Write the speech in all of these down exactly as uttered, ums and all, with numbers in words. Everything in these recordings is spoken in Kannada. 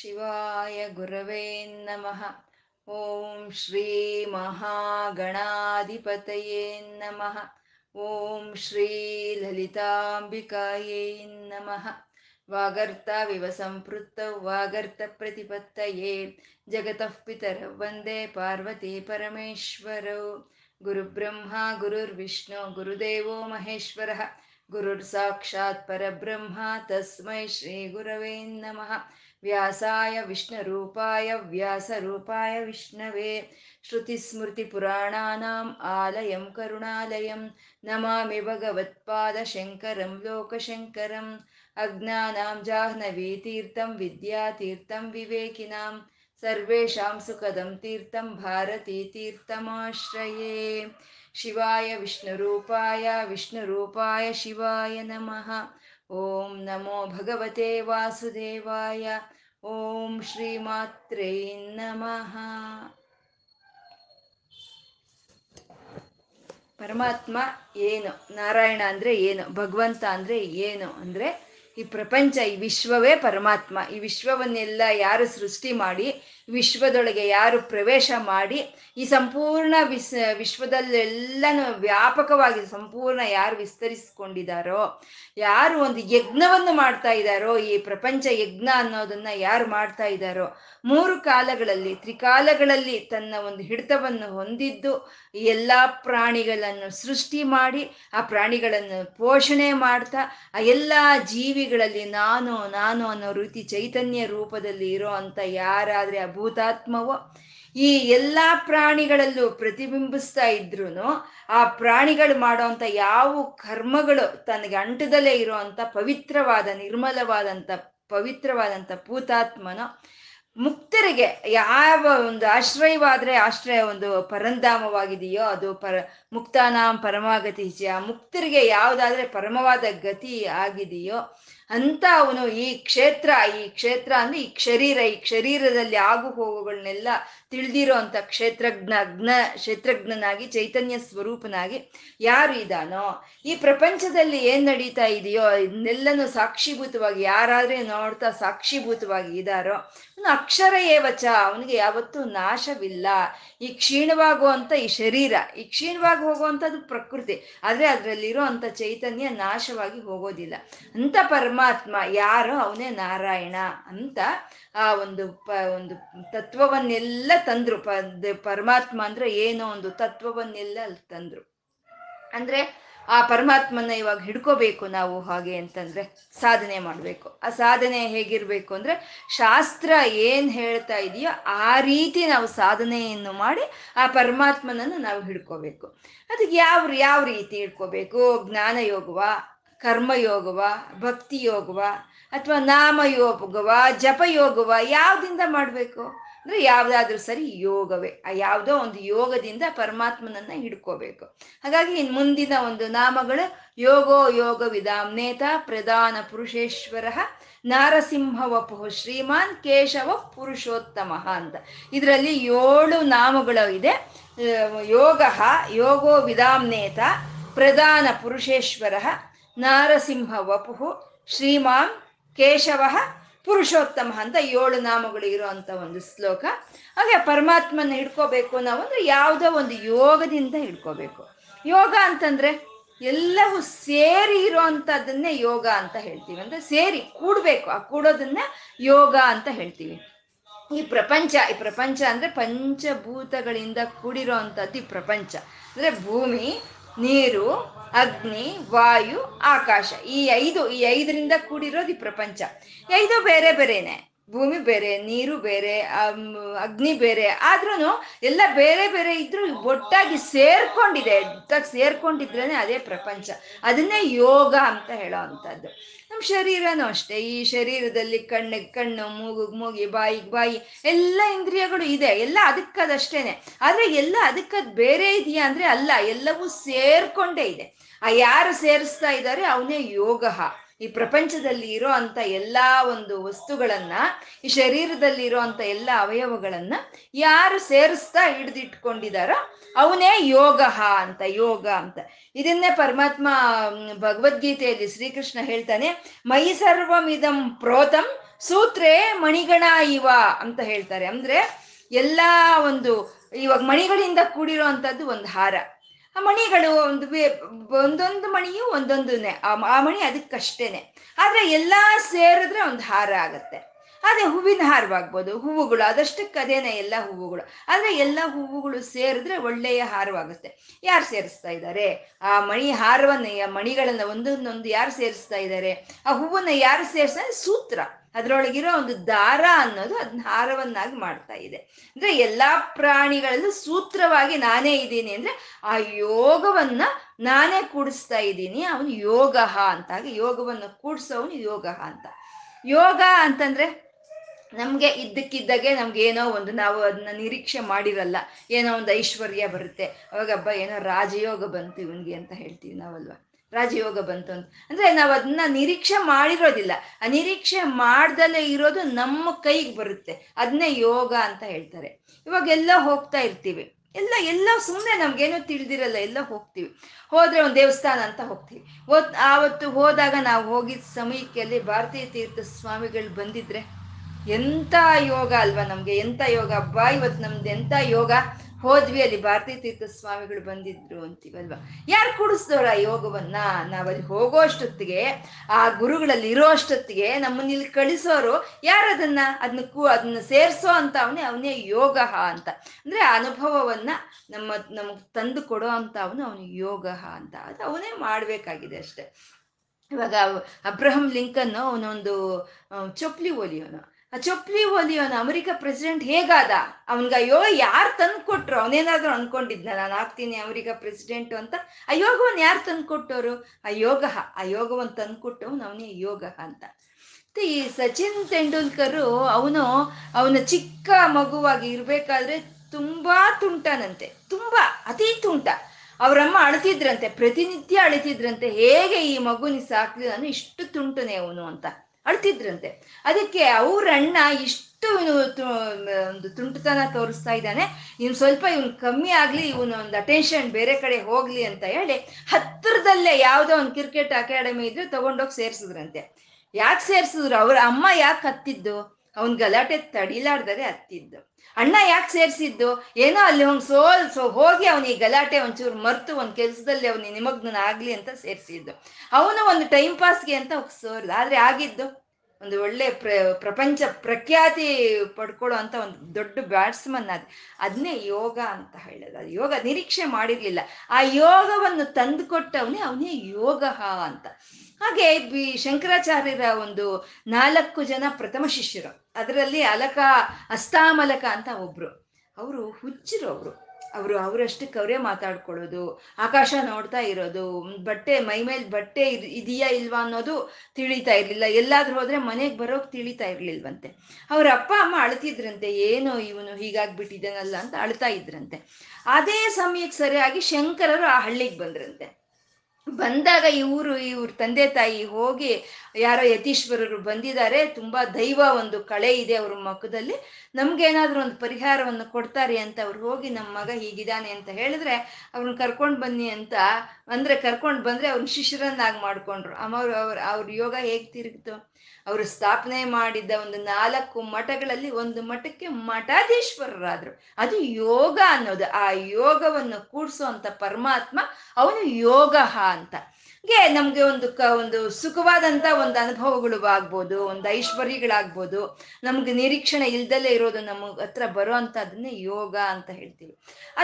ಶಿವಾಯ ಗುರವೇ ನಮಃ. ಓಂ ಶ್ರೀ ಮಹಾಗಣಾಧಿಪತಯೇ ನಮಃ. ಓಂ ಶ್ರೀ ಲಲಿತಾಂಬಿಕಾಯೇ ನಮಃ. ವಾಗರ್ತ ವಿವ ಸಂಪೃತ್ತ ವಾಗರ್ತ ಪ್ರತಿಪತ್ತಯೇ ಜಗತಃ ಪಿತರ ವಂದೇ ಪಾರ್ವತಿ ಪರಮೇಶ್ವರೌ. ಗುರುಬ್ರಹ್ಮ ಗುರುರ್ವಿಷ್ಣು ಗುರುದೇವೋ ಮಹೇಶ್ವರ. ಗುರುರ್ ಸಾಕ್ಷಾತ್ ಪರಬ್ರಹ್ಮ ತಸ್ಮೈ ಶ್ರೀ ಗುರವೇ ನಮಃ. ವ್ಯಾಸಾಯ ವಿಷ್ಣುರೂಪಾಯ ವ್ಯಾಸರೂಪಾಯ ವಿಷ್ಣವೇ. ಶ್ರುತಿಸ್ಮೃತಿಪುರಾಣಾನಾಂ ಆಲಯಂ ಕರುಣಾಲಯಂ ನಮಾಮಿ ಭಗವತ್ಪಾದಶಂಕರಂ ಲೋಕಶಂಕರಂ. ಅಜ್ಞಾನಾಂ ಜಾಹ್ನವೀತೀರ್ಥಂ ವಿದ್ಯಾತೀರ್ಥಂ ವಿವೇಕಿನಾಂ ಸರ್ವೇಷಾಂ ಸುಖದಂ ತೀರ್ಥಂ ಭಾರತೀತೀರ್ಥಮಾಶ್ರಯೇ. ಶಿವಾಯ ವಿಷ್ಣುರೂಪಾಯ ವಿಷ್ಣುರೂಪಾಯ ಶಿವಾಯ ನಮಃ. ಓಂ ನಮೋ ಭಗವತೆ ವಾಸುದೇವಾಯ. ಓಂ ಶ್ರೀಮಾತ್ರೇ ನಮಃ. ಪರಮಾತ್ಮ ಏನು, ನಾರಾಯಣ ಅಂದರೆ ಏನು, ಭಗವಂತ ಅಂದರೆ ಏನು ಅಂದರೆ, ಈ ಪ್ರಪಂಚ, ಈ ವಿಶ್ವವೇ ಪರಮಾತ್ಮ. ಈ ವಿಶ್ವವನ್ನೆಲ್ಲ ಯಾರು ಸೃಷ್ಟಿ ಮಾಡಿ, ವಿಶ್ವದೊಳಗೆ ಯಾರು ಪ್ರವೇಶ ಮಾಡಿ, ಈ ಸಂಪೂರ್ಣ ವಿಸ್ ವಿಶ್ವದಲ್ಲೆಲ್ಲನೂ ವ್ಯಾಪಕವಾಗಿ ಸಂಪೂರ್ಣ ಯಾರು ವಿಸ್ತರಿಸಿಕೊಂಡಿದ್ದಾರೋ, ಯಾರು ಒಂದು ಯಜ್ಞವನ್ನು ಮಾಡ್ತಾ ಇದ್ದಾರೋ, ಈ ಪ್ರಪಂಚ ಯಜ್ಞ ಅನ್ನೋದನ್ನ ಯಾರು ಮಾಡ್ತಾ ಇದ್ದಾರೋ, ಮೂರು ಕಾಲಗಳಲ್ಲಿ ತ್ರಿಕಾಲಗಳಲ್ಲಿ ತನ್ನ ಒಂದು ಹಿಡಿತವನ್ನು ಹೊಂದಿದ್ದು ಎಲ್ಲ ಪ್ರಾಣಿಗಳನ್ನು ಸೃಷ್ಟಿ ಮಾಡಿ ಆ ಪ್ರಾಣಿಗಳನ್ನು ಪೋಷಣೆ ಮಾಡ್ತಾ ಆ ಎಲ್ಲ ಜೀವಿಗಳಲ್ಲಿ ನಾನು ನಾನು ಅನ್ನೋ ರೀತಿ ಚೈತನ್ಯ ರೂಪದಲ್ಲಿ ಇರೋ ಅಂತ ಯಾರಾದರೆ ಆ ಭೂತಾತ್ಮವೋ ಈ ಎಲ್ಲ ಪ್ರಾಣಿಗಳಲ್ಲೂ ಪ್ರತಿಬಿಂಬಿಸ್ತಾ ಇದ್ರು ಆ ಪ್ರಾಣಿಗಳು ಮಾಡೋವಂಥ ಯಾವ ಕರ್ಮಗಳು ತನಗೆ ಅಂಟದಲ್ಲೇ ಇರೋವಂಥ ಪವಿತ್ರವಾದ ನಿರ್ಮಲವಾದಂಥ ಪವಿತ್ರವಾದಂಥ ಭೂತಾತ್ಮನೋ ಮುಕ್ತರಿಗೆ ಯಾವ ಒಂದು ಆಶ್ರಯವಾದರೆ ಆಶ್ರಯ ಒಂದು ಪರಂಧಾಮವಾಗಿದೆಯೋ ಅದು ಪರ ಮುಕ್ತಾನಾಂ ಪರಮಾಗತಿ ಚ, ಮುಕ್ತರಿಗೆ ಯಾವುದಾದ್ರೆ ಪರಮವಾದ ಗತಿ ಆಗಿದೆಯೋ ಅಂತ ಅವನು ಈ ಕ್ಷೇತ್ರ ಈ ಕ್ಷೇತ್ರ ಅಂದರೆ ಈ ಶರೀರ ಈ ಶರೀರದಲ್ಲಿ ಆಗು ಹೋಗುಗಳನ್ನೆಲ್ಲ ತಿಳಿದಿರೋ ಅಂಥ ಕ್ಷೇತ್ರಜ್ಞ ಅಗ್ನ ಕ್ಷೇತ್ರಜ್ಞನಾಗಿ ಚೈತನ್ಯ ಸ್ವರೂಪನಾಗಿ ಯಾರು ಇದ್ದಾನೋ, ಈ ಪ್ರಪಂಚದಲ್ಲಿ ಏನು ನಡೀತಾ ಇದೆಯೋ ಇದನ್ನೆಲ್ಲನೂ ಸಾಕ್ಷಿಭೂತವಾಗಿ ಯಾರಾದರೆ ನೋಡ್ತಾ ಸಾಕ್ಷಿಭೂತವಾಗಿ ಇದ್ದಾರೋ, ಅಕ್ಷರ ಏವಚ, ಅವನಿಗೆ ಯಾವತ್ತೂ ನಾಶವಿಲ್ಲ. ಈ ಕ್ಷೀಣವಾಗುವಂಥ ಈ ಶರೀರ, ಈ ಕ್ಷೀಣವಾಗಿ ಹೋಗುವಂಥದ್ದು ಪ್ರಕೃತಿ, ಆದರೆ ಅದರಲ್ಲಿರೋ ಅಂಥ ಚೈತನ್ಯ ನಾಶವಾಗಿ ಹೋಗೋದಿಲ್ಲ. ಅಂಥ ಪರಮಾತ್ಮ ಯಾರೋ ಅವನೇ ನಾರಾಯಣ ಅಂತ ಆ ಒಂದು ಪ ಒಂದು ತತ್ವವನ್ನೆಲ್ಲ ತಂದ್ರು. ಪ ಪರಮಾತ್ಮ ಅಂದ್ರೆ ಏನೋ ಒಂದು ತತ್ವವನ್ನೆಲ್ಲ ಅಲ್ಲಿ ತಂದ್ರು. ಅಂದರೆ ಆ ಪರಮಾತ್ಮನ ಇವಾಗ ಹಿಡ್ಕೋಬೇಕು ನಾವು, ಹಾಗೆ ಅಂತಂದರೆ ಸಾಧನೆ ಮಾಡಬೇಕು. ಆ ಸಾಧನೆ ಹೇಗಿರಬೇಕು ಅಂದರೆ ಶಾಸ್ತ್ರ ಏನು ಹೇಳ್ತಾ ಇದೆಯೋ ಆ ರೀತಿ ನಾವು ಸಾಧನೆಯನ್ನು ಮಾಡಿ ಆ ಪರಮಾತ್ಮನನ್ನು ನಾವು ಹಿಡ್ಕೋಬೇಕು. ಅದಕ್ಕೆ ಯಾವ ಯಾವ ರೀತಿ ಹಿಡ್ಕೋಬೇಕು? ಜ್ಞಾನಯೋಗವ, ಕರ್ಮಯೋಗವ, ಭಕ್ತಿಯೋಗವ, ಅಥವಾ ನಾಮಯೋಗವ, ಜಪಯೋಗವ, ಯಾವುದಿಂದ ಮಾಡಬೇಕು ಅಂದರೆ ಯಾವುದಾದ್ರೂ ಸರಿ ಯೋಗವೇ, ಆ ಯಾವುದೋ ಒಂದು ಯೋಗದಿಂದ ಪರಮಾತ್ಮನನ್ನು ಹಿಡ್ಕೋಬೇಕು. ಹಾಗಾಗಿ ಇನ್ನು ಮುಂದಿನ ಒಂದು ನಾಮಗಳು ಯೋಗೋ ಯೋಗ ವಿಧಾಂ ನೇತಾ ಪ್ರಧಾನ ಪುರುಷೇಶ್ವರ ನಾರಸಿಂಹ ವಪುಃ ಶ್ರೀಮಾನ್ ಕೇಶವ ಪುರುಷೋತ್ತಮ ಅಂತ ಇದರಲ್ಲಿ ಏಳು ನಾಮಗಳು ಇದೆ. ಯೋಗ ಯೋಗೋ ವಿಧಾಂ ನೇತಾ ಪ್ರಧಾನ ಪುರುಷೇಶ್ವರ ನಾರಸಿಂಹ ವಪುಃ ಶ್ರೀಮಾನ್ ಕೇಶವ ಪುರುಷೋತ್ತಮ ಅಂತ ಏಳು ನಾಮಗಳು ಇರೋವಂಥ ಒಂದು ಶ್ಲೋಕ. ಹಾಗೆ ಪರಮಾತ್ಮನ ಹಿಡ್ಕೋಬೇಕು ನಾವು ಅಂದರೆ ಯಾವುದೋ ಒಂದು ಯೋಗದಿಂದ ಹಿಡ್ಕೋಬೇಕು. ಯೋಗ ಅಂತಂದರೆ ಎಲ್ಲವೂ ಸೇರಿ ಇರೋ ಅಂಥದ್ದನ್ನೇ ಯೋಗ ಅಂತ ಹೇಳ್ತೀವಿ. ಅಂದರೆ ಸೇರಿ ಕೂಡಬೇಕು, ಆ ಕೂಡೋದನ್ನ ಯೋಗ ಅಂತ ಹೇಳ್ತೀವಿ. ಈ ಪ್ರಪಂಚ ಈ ಪ್ರಪಂಚ ಅಂದರೆ ಪಂಚಭೂತಗಳಿಂದ ಕೂಡಿರೋ ಅಂಥದ್ದು ಈ ಪ್ರಪಂಚ. ಅಂದರೆ ಭೂಮಿ, ನೀರು, ಅಗ್ನಿ, ವಾಯು, ಆಕಾಶ, ಈ ಐದು ಈ ಐದರಿಂದ ಕೂಡಿರೋದು ಈ ಪ್ರಪಂಚ. ಐದು ಬೇರೆ ಬೇರೆನೆ. ಭೂಮಿ ಬೇರೆ, ನೀರು ಬೇರೆ, ಅಗ್ನಿ ಬೇರೆ. ಆದ್ರೂ ಎಲ್ಲ ಬೇರೆ ಬೇರೆ ಇದ್ರೂ ಒಟ್ಟಾಗಿ ಸೇರ್ಕೊಂಡಿದೆ. ಒಟ್ಟಾಗಿ ಸೇರ್ಕೊಂಡಿದ್ರೇ ಅದೇ ಪ್ರಪಂಚ. ಅದನ್ನೇ ಯೋಗ ಅಂತ ಹೇಳೋ ಅಂಥದ್ದು. ನಮ್ಮ ಶರೀರನೂ ಅಷ್ಟೇ. ಈ ಶರೀರದಲ್ಲಿ ಕಣ್ಣಿಗೆ ಕಣ್ಣು, ಮೂಗಿಗೆ ಮೂಗಿ, ಬಾಯಿಗೆ ಬಾಯಿ, ಎಲ್ಲ ಇಂದ್ರಿಯಗಳು ಇದೆ. ಎಲ್ಲ ಅದಕ್ಕದಷ್ಟೇ. ಆದರೆ ಎಲ್ಲ ಅದಕ್ಕದು ಬೇರೆ ಇದೆಯಾ ಅಂದರೆ ಅಲ್ಲ, ಎಲ್ಲವೂ ಸೇರ್ಕೊಂಡೇ ಇದೆ. ಆ ಯಾರು ಸೇರಿಸ್ತಾ ಇದ್ದಾರೆ ಅವನೇ ಯೋಗ. ಈ ಪ್ರಪಂಚದಲ್ಲಿ ಇರೋ ಅಂಥ ಎಲ್ಲ ಒಂದು ವಸ್ತುಗಳನ್ನು, ಈ ಶರೀರದಲ್ಲಿ ಇರೋ ಅಂಥ ಎಲ್ಲ ಅವಯವಗಳನ್ನು ಯಾರು ಸೇರಿಸ್ತಾ ಹಿಡಿದಿಟ್ಕೊಂಡಿದ್ದಾರೋ ಅವನೇ ಯೋಗ ಅಂತ ಯೋಗ ಅಂತ ಇದನ್ನೇ ಪರಮಾತ್ಮ ಭಗವದ್ಗೀತೆಯಲ್ಲಿ ಶ್ರೀಕೃಷ್ಣ ಹೇಳ್ತಾನೆ. ಮೈ ಸರ್ವಮಿದಂ ಪ್ರೋತಂ ಸೂತ್ರೇ ಮಣಿಗಣ ಇವ ಅಂತ ಹೇಳ್ತಾರೆ. ಅಂದ್ರೆ ಎಲ್ಲ ಒಂದು ಇವಾಗ ಮಣಿಗಳಿಂದ ಕೂಡಿರೋ ಅಂತದ್ದು ಒಂದು ಹಾರ, ಆ ಮಣಿಗಳು ಒಂದು ಒಂದೊಂದು ಮಣಿಯು ಒಂದೊಂದನ್ನೇ, ಆ ಮಣಿ ಅದಕ್ಕಷ್ಟೇನೆ, ಆದ್ರೆ ಎಲ್ಲ ಸೇರಿದ್ರೆ ಒಂದು ಹಾರ ಆಗತ್ತೆ. ಅದೇ ಹೂವಿನ ಹಾರವಾಗ್ಬೋದು, ಹೂವುಗಳು ಅದಷ್ಟಕ್ಕೆ ಅದೇನೆ ಎಲ್ಲ ಹೂವುಗಳು, ಆದರೆ ಎಲ್ಲ ಹೂವುಗಳು ಸೇರಿದ್ರೆ ಒಳ್ಳೆಯ ಹಾರವಾಗುತ್ತೆ. ಯಾರು ಸೇರಿಸ್ತಾ ಇದ್ದಾರೆ ಆ ಮಣಿ ಹಾರವನ್ನು, ಆ ಮಣಿಗಳನ್ನು ಒಂದೊಂದೊಂದು ಯಾರು ಸೇರಿಸ್ತಾ ಇದ್ದಾರೆ, ಆ ಹೂವನ್ನು ಯಾರು ಸೇರಿಸಿದ್ರೆ ಸೂತ್ರ ಅದರೊಳಗಿರೋ ಒಂದು ದಾರ ಅನ್ನೋದು ಅದನ್ನ ಹಾರವನ್ನಾಗಿ ಮಾಡ್ತಾ ಇದೆ. ಅಂದ್ರೆ ಎಲ್ಲಾ ಪ್ರಾಣಿಗಳಲ್ಲೂ ಸೂತ್ರವಾಗಿ ನಾನೇ ಇದ್ದೀನಿ ಅಂದ್ರೆ ಆ ಯೋಗವನ್ನ ನಾನೇ ಕೂಡಿಸ್ತಾ ಇದ್ದೀನಿ, ಅವನು ಯೋಗ ಅಂತಾಗ ಯೋಗವನ್ನು ಕೂಡಿಸೋವನು ಯೋಗ ಅಂತ. ಯೋಗ ಅಂತಂದ್ರೆ ನಮ್ಗೆ ಇದ್ದಕ್ಕಿದ್ದಾಗೆ ನಮ್ಗೆ ಏನೋ ಒಂದು, ನಾವು ಅದನ್ನ ನಿರೀಕ್ಷೆ ಮಾಡಿರಲ್ಲ, ಏನೋ ಒಂದು ಐಶ್ವರ್ಯ ಬರುತ್ತೆ, ಅವಾಗಬ್ಬ ಏನೋ ರಾಜಯೋಗ ಬಂತು ಇವನ್ಗೆ ಅಂತ ಹೇಳ್ತೀವಿ ನಾವಲ್ವಾ, ರಾಜಯೋಗ ಬಂತು ಅಂತ. ಅಂದ್ರೆ ನಾವು ಅದನ್ನ ನಿರೀಕ್ಷೆ ಮಾಡಿರೋದಿಲ್ಲ, ಆ ನಿರೀಕ್ಷೆ ಮಾಡ್ದಲೇ ಇರೋದು ನಮ್ಮ ಕೈಗೆ ಬರುತ್ತೆ, ಅದನ್ನೇ ಯೋಗ ಅಂತ ಹೇಳ್ತಾರೆ. ಇವಾಗ ಎಲ್ಲ ಹೋಗ್ತಾ ಇರ್ತೀವಿ, ಎಲ್ಲ ಎಲ್ಲ ಸುಮ್ಮನೆ ನಮ್ಗೇನೋ ತಿಳಿದಿರಲ್ಲ, ಎಲ್ಲ ಹೋಗ್ತೀವಿ. ಹೋದ್ರೆ ಒಂದು ದೇವಸ್ಥಾನ ಅಂತ ಹೋಗ್ತೀವಿ, ಹೋದ್ ಆವತ್ತು ಹೋದಾಗ ನಾವು ಹೋಗಿದ್ದ ಸಮಯಕ್ಕೆ ಭಾರತೀಯ ತೀರ್ಥ ಸ್ವಾಮಿಗಳು ಬಂದಿದ್ರೆ ಎಂಥ ಯೋಗ ಅಲ್ವಾ ನಮಗೆ, ಎಂಥ ಯೋಗ, ಹಬ್ಬ ಇವತ್ತು ನಮ್ದು ಎಂಥ ಯೋಗ, ಹೋದ್ವಿ ಅಲ್ಲಿ ಭಾರತೀಯ ತೀರ್ಥ ಸ್ವಾಮಿಗಳು ಬಂದಿದ್ರು ಅಂತೀವಲ್ವ. ಯಾರು ಕೂಡಿಸ್ದವ್ರ ಆ ಯೋಗವನ್ನ? ನಾವಲ್ಲಿ ಹೋಗೋ ಅಷ್ಟೊತ್ತಿಗೆ, ಆ ಗುರುಗಳಲ್ಲಿ ಇರೋ ಅಷ್ಟೊತ್ತಿಗೆ ನಮ್ಮನ್ನ ಇಲ್ಲಿ ಕಳಿಸೋರು ಯಾರದನ್ನ ಅದನ್ನ ಕೂ ಅದನ್ನ ಸೇರಿಸೋ ಅಂತ ಅವನೇ ಅವನೇ ಯೋಗ ಅಂತ. ಅಂದ್ರೆ ಅನುಭವವನ್ನ ನಮ್ಮ ನಮಗೆ ತಂದು ಕೊಡೋ ಅಂತ ಅವನು ಅವನು ಯೋಗ ಅಂತ, ಅದು ಅವನೇ ಮಾಡ್ಬೇಕಾಗಿದೆ ಅಷ್ಟೆ. ಇವಾಗ ಅಬ್ರಹಂ ಲಿಂಕನ್ ಅವನೊಂದು ಚೊಪ್ಲಿ ಒಲಿಯೋನು, ಆ ಚೊಪ್ಲಿ ಒಲಿಯೋನು ಅಮೆರಿಕ ಪ್ರೆಸಿಡೆಂಟ್ ಹೇಗಾದ, ಅವನ್ಗೆ ಅಯ್ಯೋ ಯಾರು ತಂದುಕೊಟ್ರು? ಅವನೇನಾದ್ರೂ ಅನ್ಕೊಂಡಿದ್ನ ನಾನು ಆಗ್ತೀನಿ ಅಮೆರಿಕ ಪ್ರೆಸಿಡೆಂಟು ಅಂತ? ಆ ಯೋಗವನ್ನು ಯಾರು ತಂದುಕೊಟ್ಟವರು? ಆ ಯೋಗ, ಆ ಯೋಗವನ್ನು ತಂದುಕೊಟ್ಟವನು ಅವನೇ ಯೋಗ ಅಂತ. ಮತ್ತೆ ಈ ಸಚಿನ್ ತೆಂಡೂಲ್ಕರು ಅವನು ಅವನ ಚಿಕ್ಕ ಮಗುವಾಗಿ ಇರಬೇಕಾದ್ರೆ ತುಂಬಾ ತುಂಟನಂತೆ, ತುಂಬಾ ಅತಿ ತುಂಟ. ಅವರಮ್ಮ ಅಳ್ತಿದ್ರಂತೆ, ಪ್ರತಿನಿತ್ಯ ಅಳಿತಿದ್ರಂತೆ, ಹೇಗೆ ಈ ಮಗುನಿ ಸಾಕ್ಲಿ ನಾನು, ಇಷ್ಟು ತುಂಟನೆ ಅವನು ಅಂತ ಅಳ್ತಿದ್ರಂತೆ. ಅದಕ್ಕೆ ಅವ್ರಣ್ಣ ಇಷ್ಟು ಇವನು ಒಂದು ತುಂಟತನ ತೋರಿಸ್ತಾ ಇದ್ದಾನೆ, ಇವ್ನು ಸ್ವಲ್ಪ ಇವನು ಕಮ್ಮಿ ಆಗ್ಲಿ, ಇವನು ಒಂದು ಅಟೆನ್ಷನ್ ಬೇರೆ ಕಡೆ ಹೋಗ್ಲಿ ಅಂತ ಹೇಳಿ ಹತ್ತಿರದಲ್ಲೇ ಯಾವುದೋ ಒಂದು ಕ್ರಿಕೆಟ್ ಅಕಾಡೆಮಿ ಇದ್ರೆ ತಗೊಂಡೋಗಿ ಸೇರ್ಸಿದ್ರಂತೆ. ಯಾಕೆ ಸೇರ್ಸಿದ್ರು? ಅವ್ರ ಅಮ್ಮ ಯಾಕೆ ಹತ್ತಿದ್ದು? ಅವ್ನ ಗಲಾಟೆ ತಡಿಲಾರ್ದರೆ ಹತ್ತಿದ್ದು. ಅಣ್ಣ ಯಾಕೆ ಸೇರಿಸಿದ್ದು? ಏನೋ ಅಲ್ಲಿ ಅವ್ನು ಸೋಲ್ ಸೋ ಹೋಗಿ ಅವನಿಗೆ ಗಲಾಟೆ ಒಂಚೂರು ಮರ್ತು ಒಂದು ಕೆಲಸದಲ್ಲಿ ಅವನು ನಿಮಗ್ನ ಆಗ್ಲಿ ಅಂತ ಸೇರಿಸಿದ್ದು. ಅವನು ಒಂದು ಟೈಮ್ ಪಾಸ್ಗೆ ಅಂತ ಸೋರ್ದ, ಆದ್ರೆ ಆಗಿದ್ದು ಒಂದು ಒಳ್ಳೆ ಪ್ರ ಪ್ರಪಂಚ ಪ್ರಖ್ಯಾತಿ ಪಡ್ಕೊಳ್ಳೋ ಅಂತ ಒಂದು ದೊಡ್ಡ ಬ್ಯಾಟ್ಸ್ಮನ್. ಅದು ಅದನ್ನೇ ಯೋಗ ಅಂತ ಹೇಳೋದು. ಅದು ಯೋಗ, ನಿರೀಕ್ಷೆ ಮಾಡಿರ್ಲಿಲ್ಲ, ಆ ಯೋಗವನ್ನು ತಂದುಕೊಟ್ಟವನೇ ಅವನೇ ಯೋಗ ಅಂತ. ಹಾಗೆ ಬಿ ಶಂಕರಾಚಾರ್ಯರ ಒಂದು ನಾಲ್ಕು ಜನ ಪ್ರಥಮ ಶಿಷ್ಯರು, ಅದರಲ್ಲಿ ಅಲಕ ಅಸ್ತಾಮಲಕ ಅಂತ ಒಬ್ರು, ಅವರು ಹುಚ್ಚರು. ಅವರು ಅವರು ಅವರಷ್ಟಕ್ಕೆ ಅವರೇ ಮಾತಾಡ್ಕೊಳ್ಳೋದು, ಆಕಾಶ ನೋಡ್ತಾ ಇರೋದು, ಬಟ್ಟೆ ಮೈಮೇಲೆ ಬಟ್ಟೆ ಇದೆಯಾ ಇಲ್ವಾ ಅನ್ನೋದು ತಿಳಿತಾ ಇರಲಿಲ್ಲ, ಎಲ್ಲಾದ್ರೂ ಹೋದ್ರೆ ಮನೆಗೆ ಬರೋಕೆ ತಿಳಿತಾ ಇರಲಿಲ್ವಂತೆ. ಅವ್ರ ಅಪ್ಪ ಅಮ್ಮ ಅಳ್ತಿದ್ರಂತೆ, ಏನೋ ಇವನು ಹೀಗಾಗ್ಬಿಟ್ಟಿದ್ದಾನಲ್ಲ ಅಂತ ಅಳ್ತಾ ಇದ್ರಂತೆ. ಅದೇ ಸಮಯಕ್ಕೆ ಸರಿಯಾಗಿ ಶಂಕರರು ಆ ಹಳ್ಳಿಗೆ ಬಂದ್ರಂತೆ. ಬಂದಾಗ ಇವರು ಇವ್ರ ತಂದೆ ತಾಯಿ ಹೋಗಿ, ಯಾರೋ ಯತೀಶ್ವರರು ಬಂದಿದ್ದಾರೆ, ತುಂಬಾ ದೈವ ಒಂದು ಕಳೆ ಇದೆ ಅವ್ರ ಮುಖದಲ್ಲಿ, ನಮ್ಗೇನಾದ್ರೂ ಒಂದು ಪರಿಹಾರವನ್ನು ಕೊಡ್ತಾರೆ ಅಂತ ಅವ್ರು ಹೋಗಿ ನಮ್ಮ ಮಗ ಹೀಗಿದ್ದಾನೆ ಅಂತ ಹೇಳಿದ್ರೆ ಅವ್ರನ್ನ ಕರ್ಕೊಂಡು ಬನ್ನಿ ಅಂತ ಅಂದ್ರೆ ಕರ್ಕೊಂಡು ಬಂದ್ರೆ ಅವ್ರನ್ನ ಶಿಷ್ಯರನ್ನಾಗಿ ಮಾಡ್ಕೊಂಡ್ರು. ಅಮ್ಮವ್ರು ಅವ್ರ ಅವ್ರ ಯೋಗ ಹೇಗೆ ತಿರುಗಿತು? ಅವರು ಸ್ಥಾಪನೆ ಮಾಡಿದ್ದ ಒಂದು ನಾಲ್ಕು ಮಠಗಳಲ್ಲಿ ಒಂದು ಮಠಕ್ಕೆ ಮಠಾಧೀಶ್ವರರಾದ್ರು. ಅದು ಯೋಗ ಅನ್ನೋದು. ಆ ಯೋಗವನ್ನು ಕೂಡಿಸುವಂತ ಪರಮಾತ್ಮ ಅವನು ಯೋಗ ಅಂತ. ಹೀಗೆ ನಮ್ಗೆ ಒಂದು ಕ ಒಂದು ಸುಖವಾದಂತ ಒಂದು ಅನುಭವಗಳು ಆಗ್ಬೋದು, ಒಂದು ಐಶ್ವರ್ಯಗಳಾಗ್ಬೋದು, ನಮ್ಗೆ ನಿರೀಕ್ಷಣೆ ಇಲ್ದಲೇ ಇರೋದು ನಮಗ್ ಹತ್ರ ಬರೋ ಅಂತದನ್ನೇ ಯೋಗ ಅಂತ ಹೇಳ್ತೀವಿ.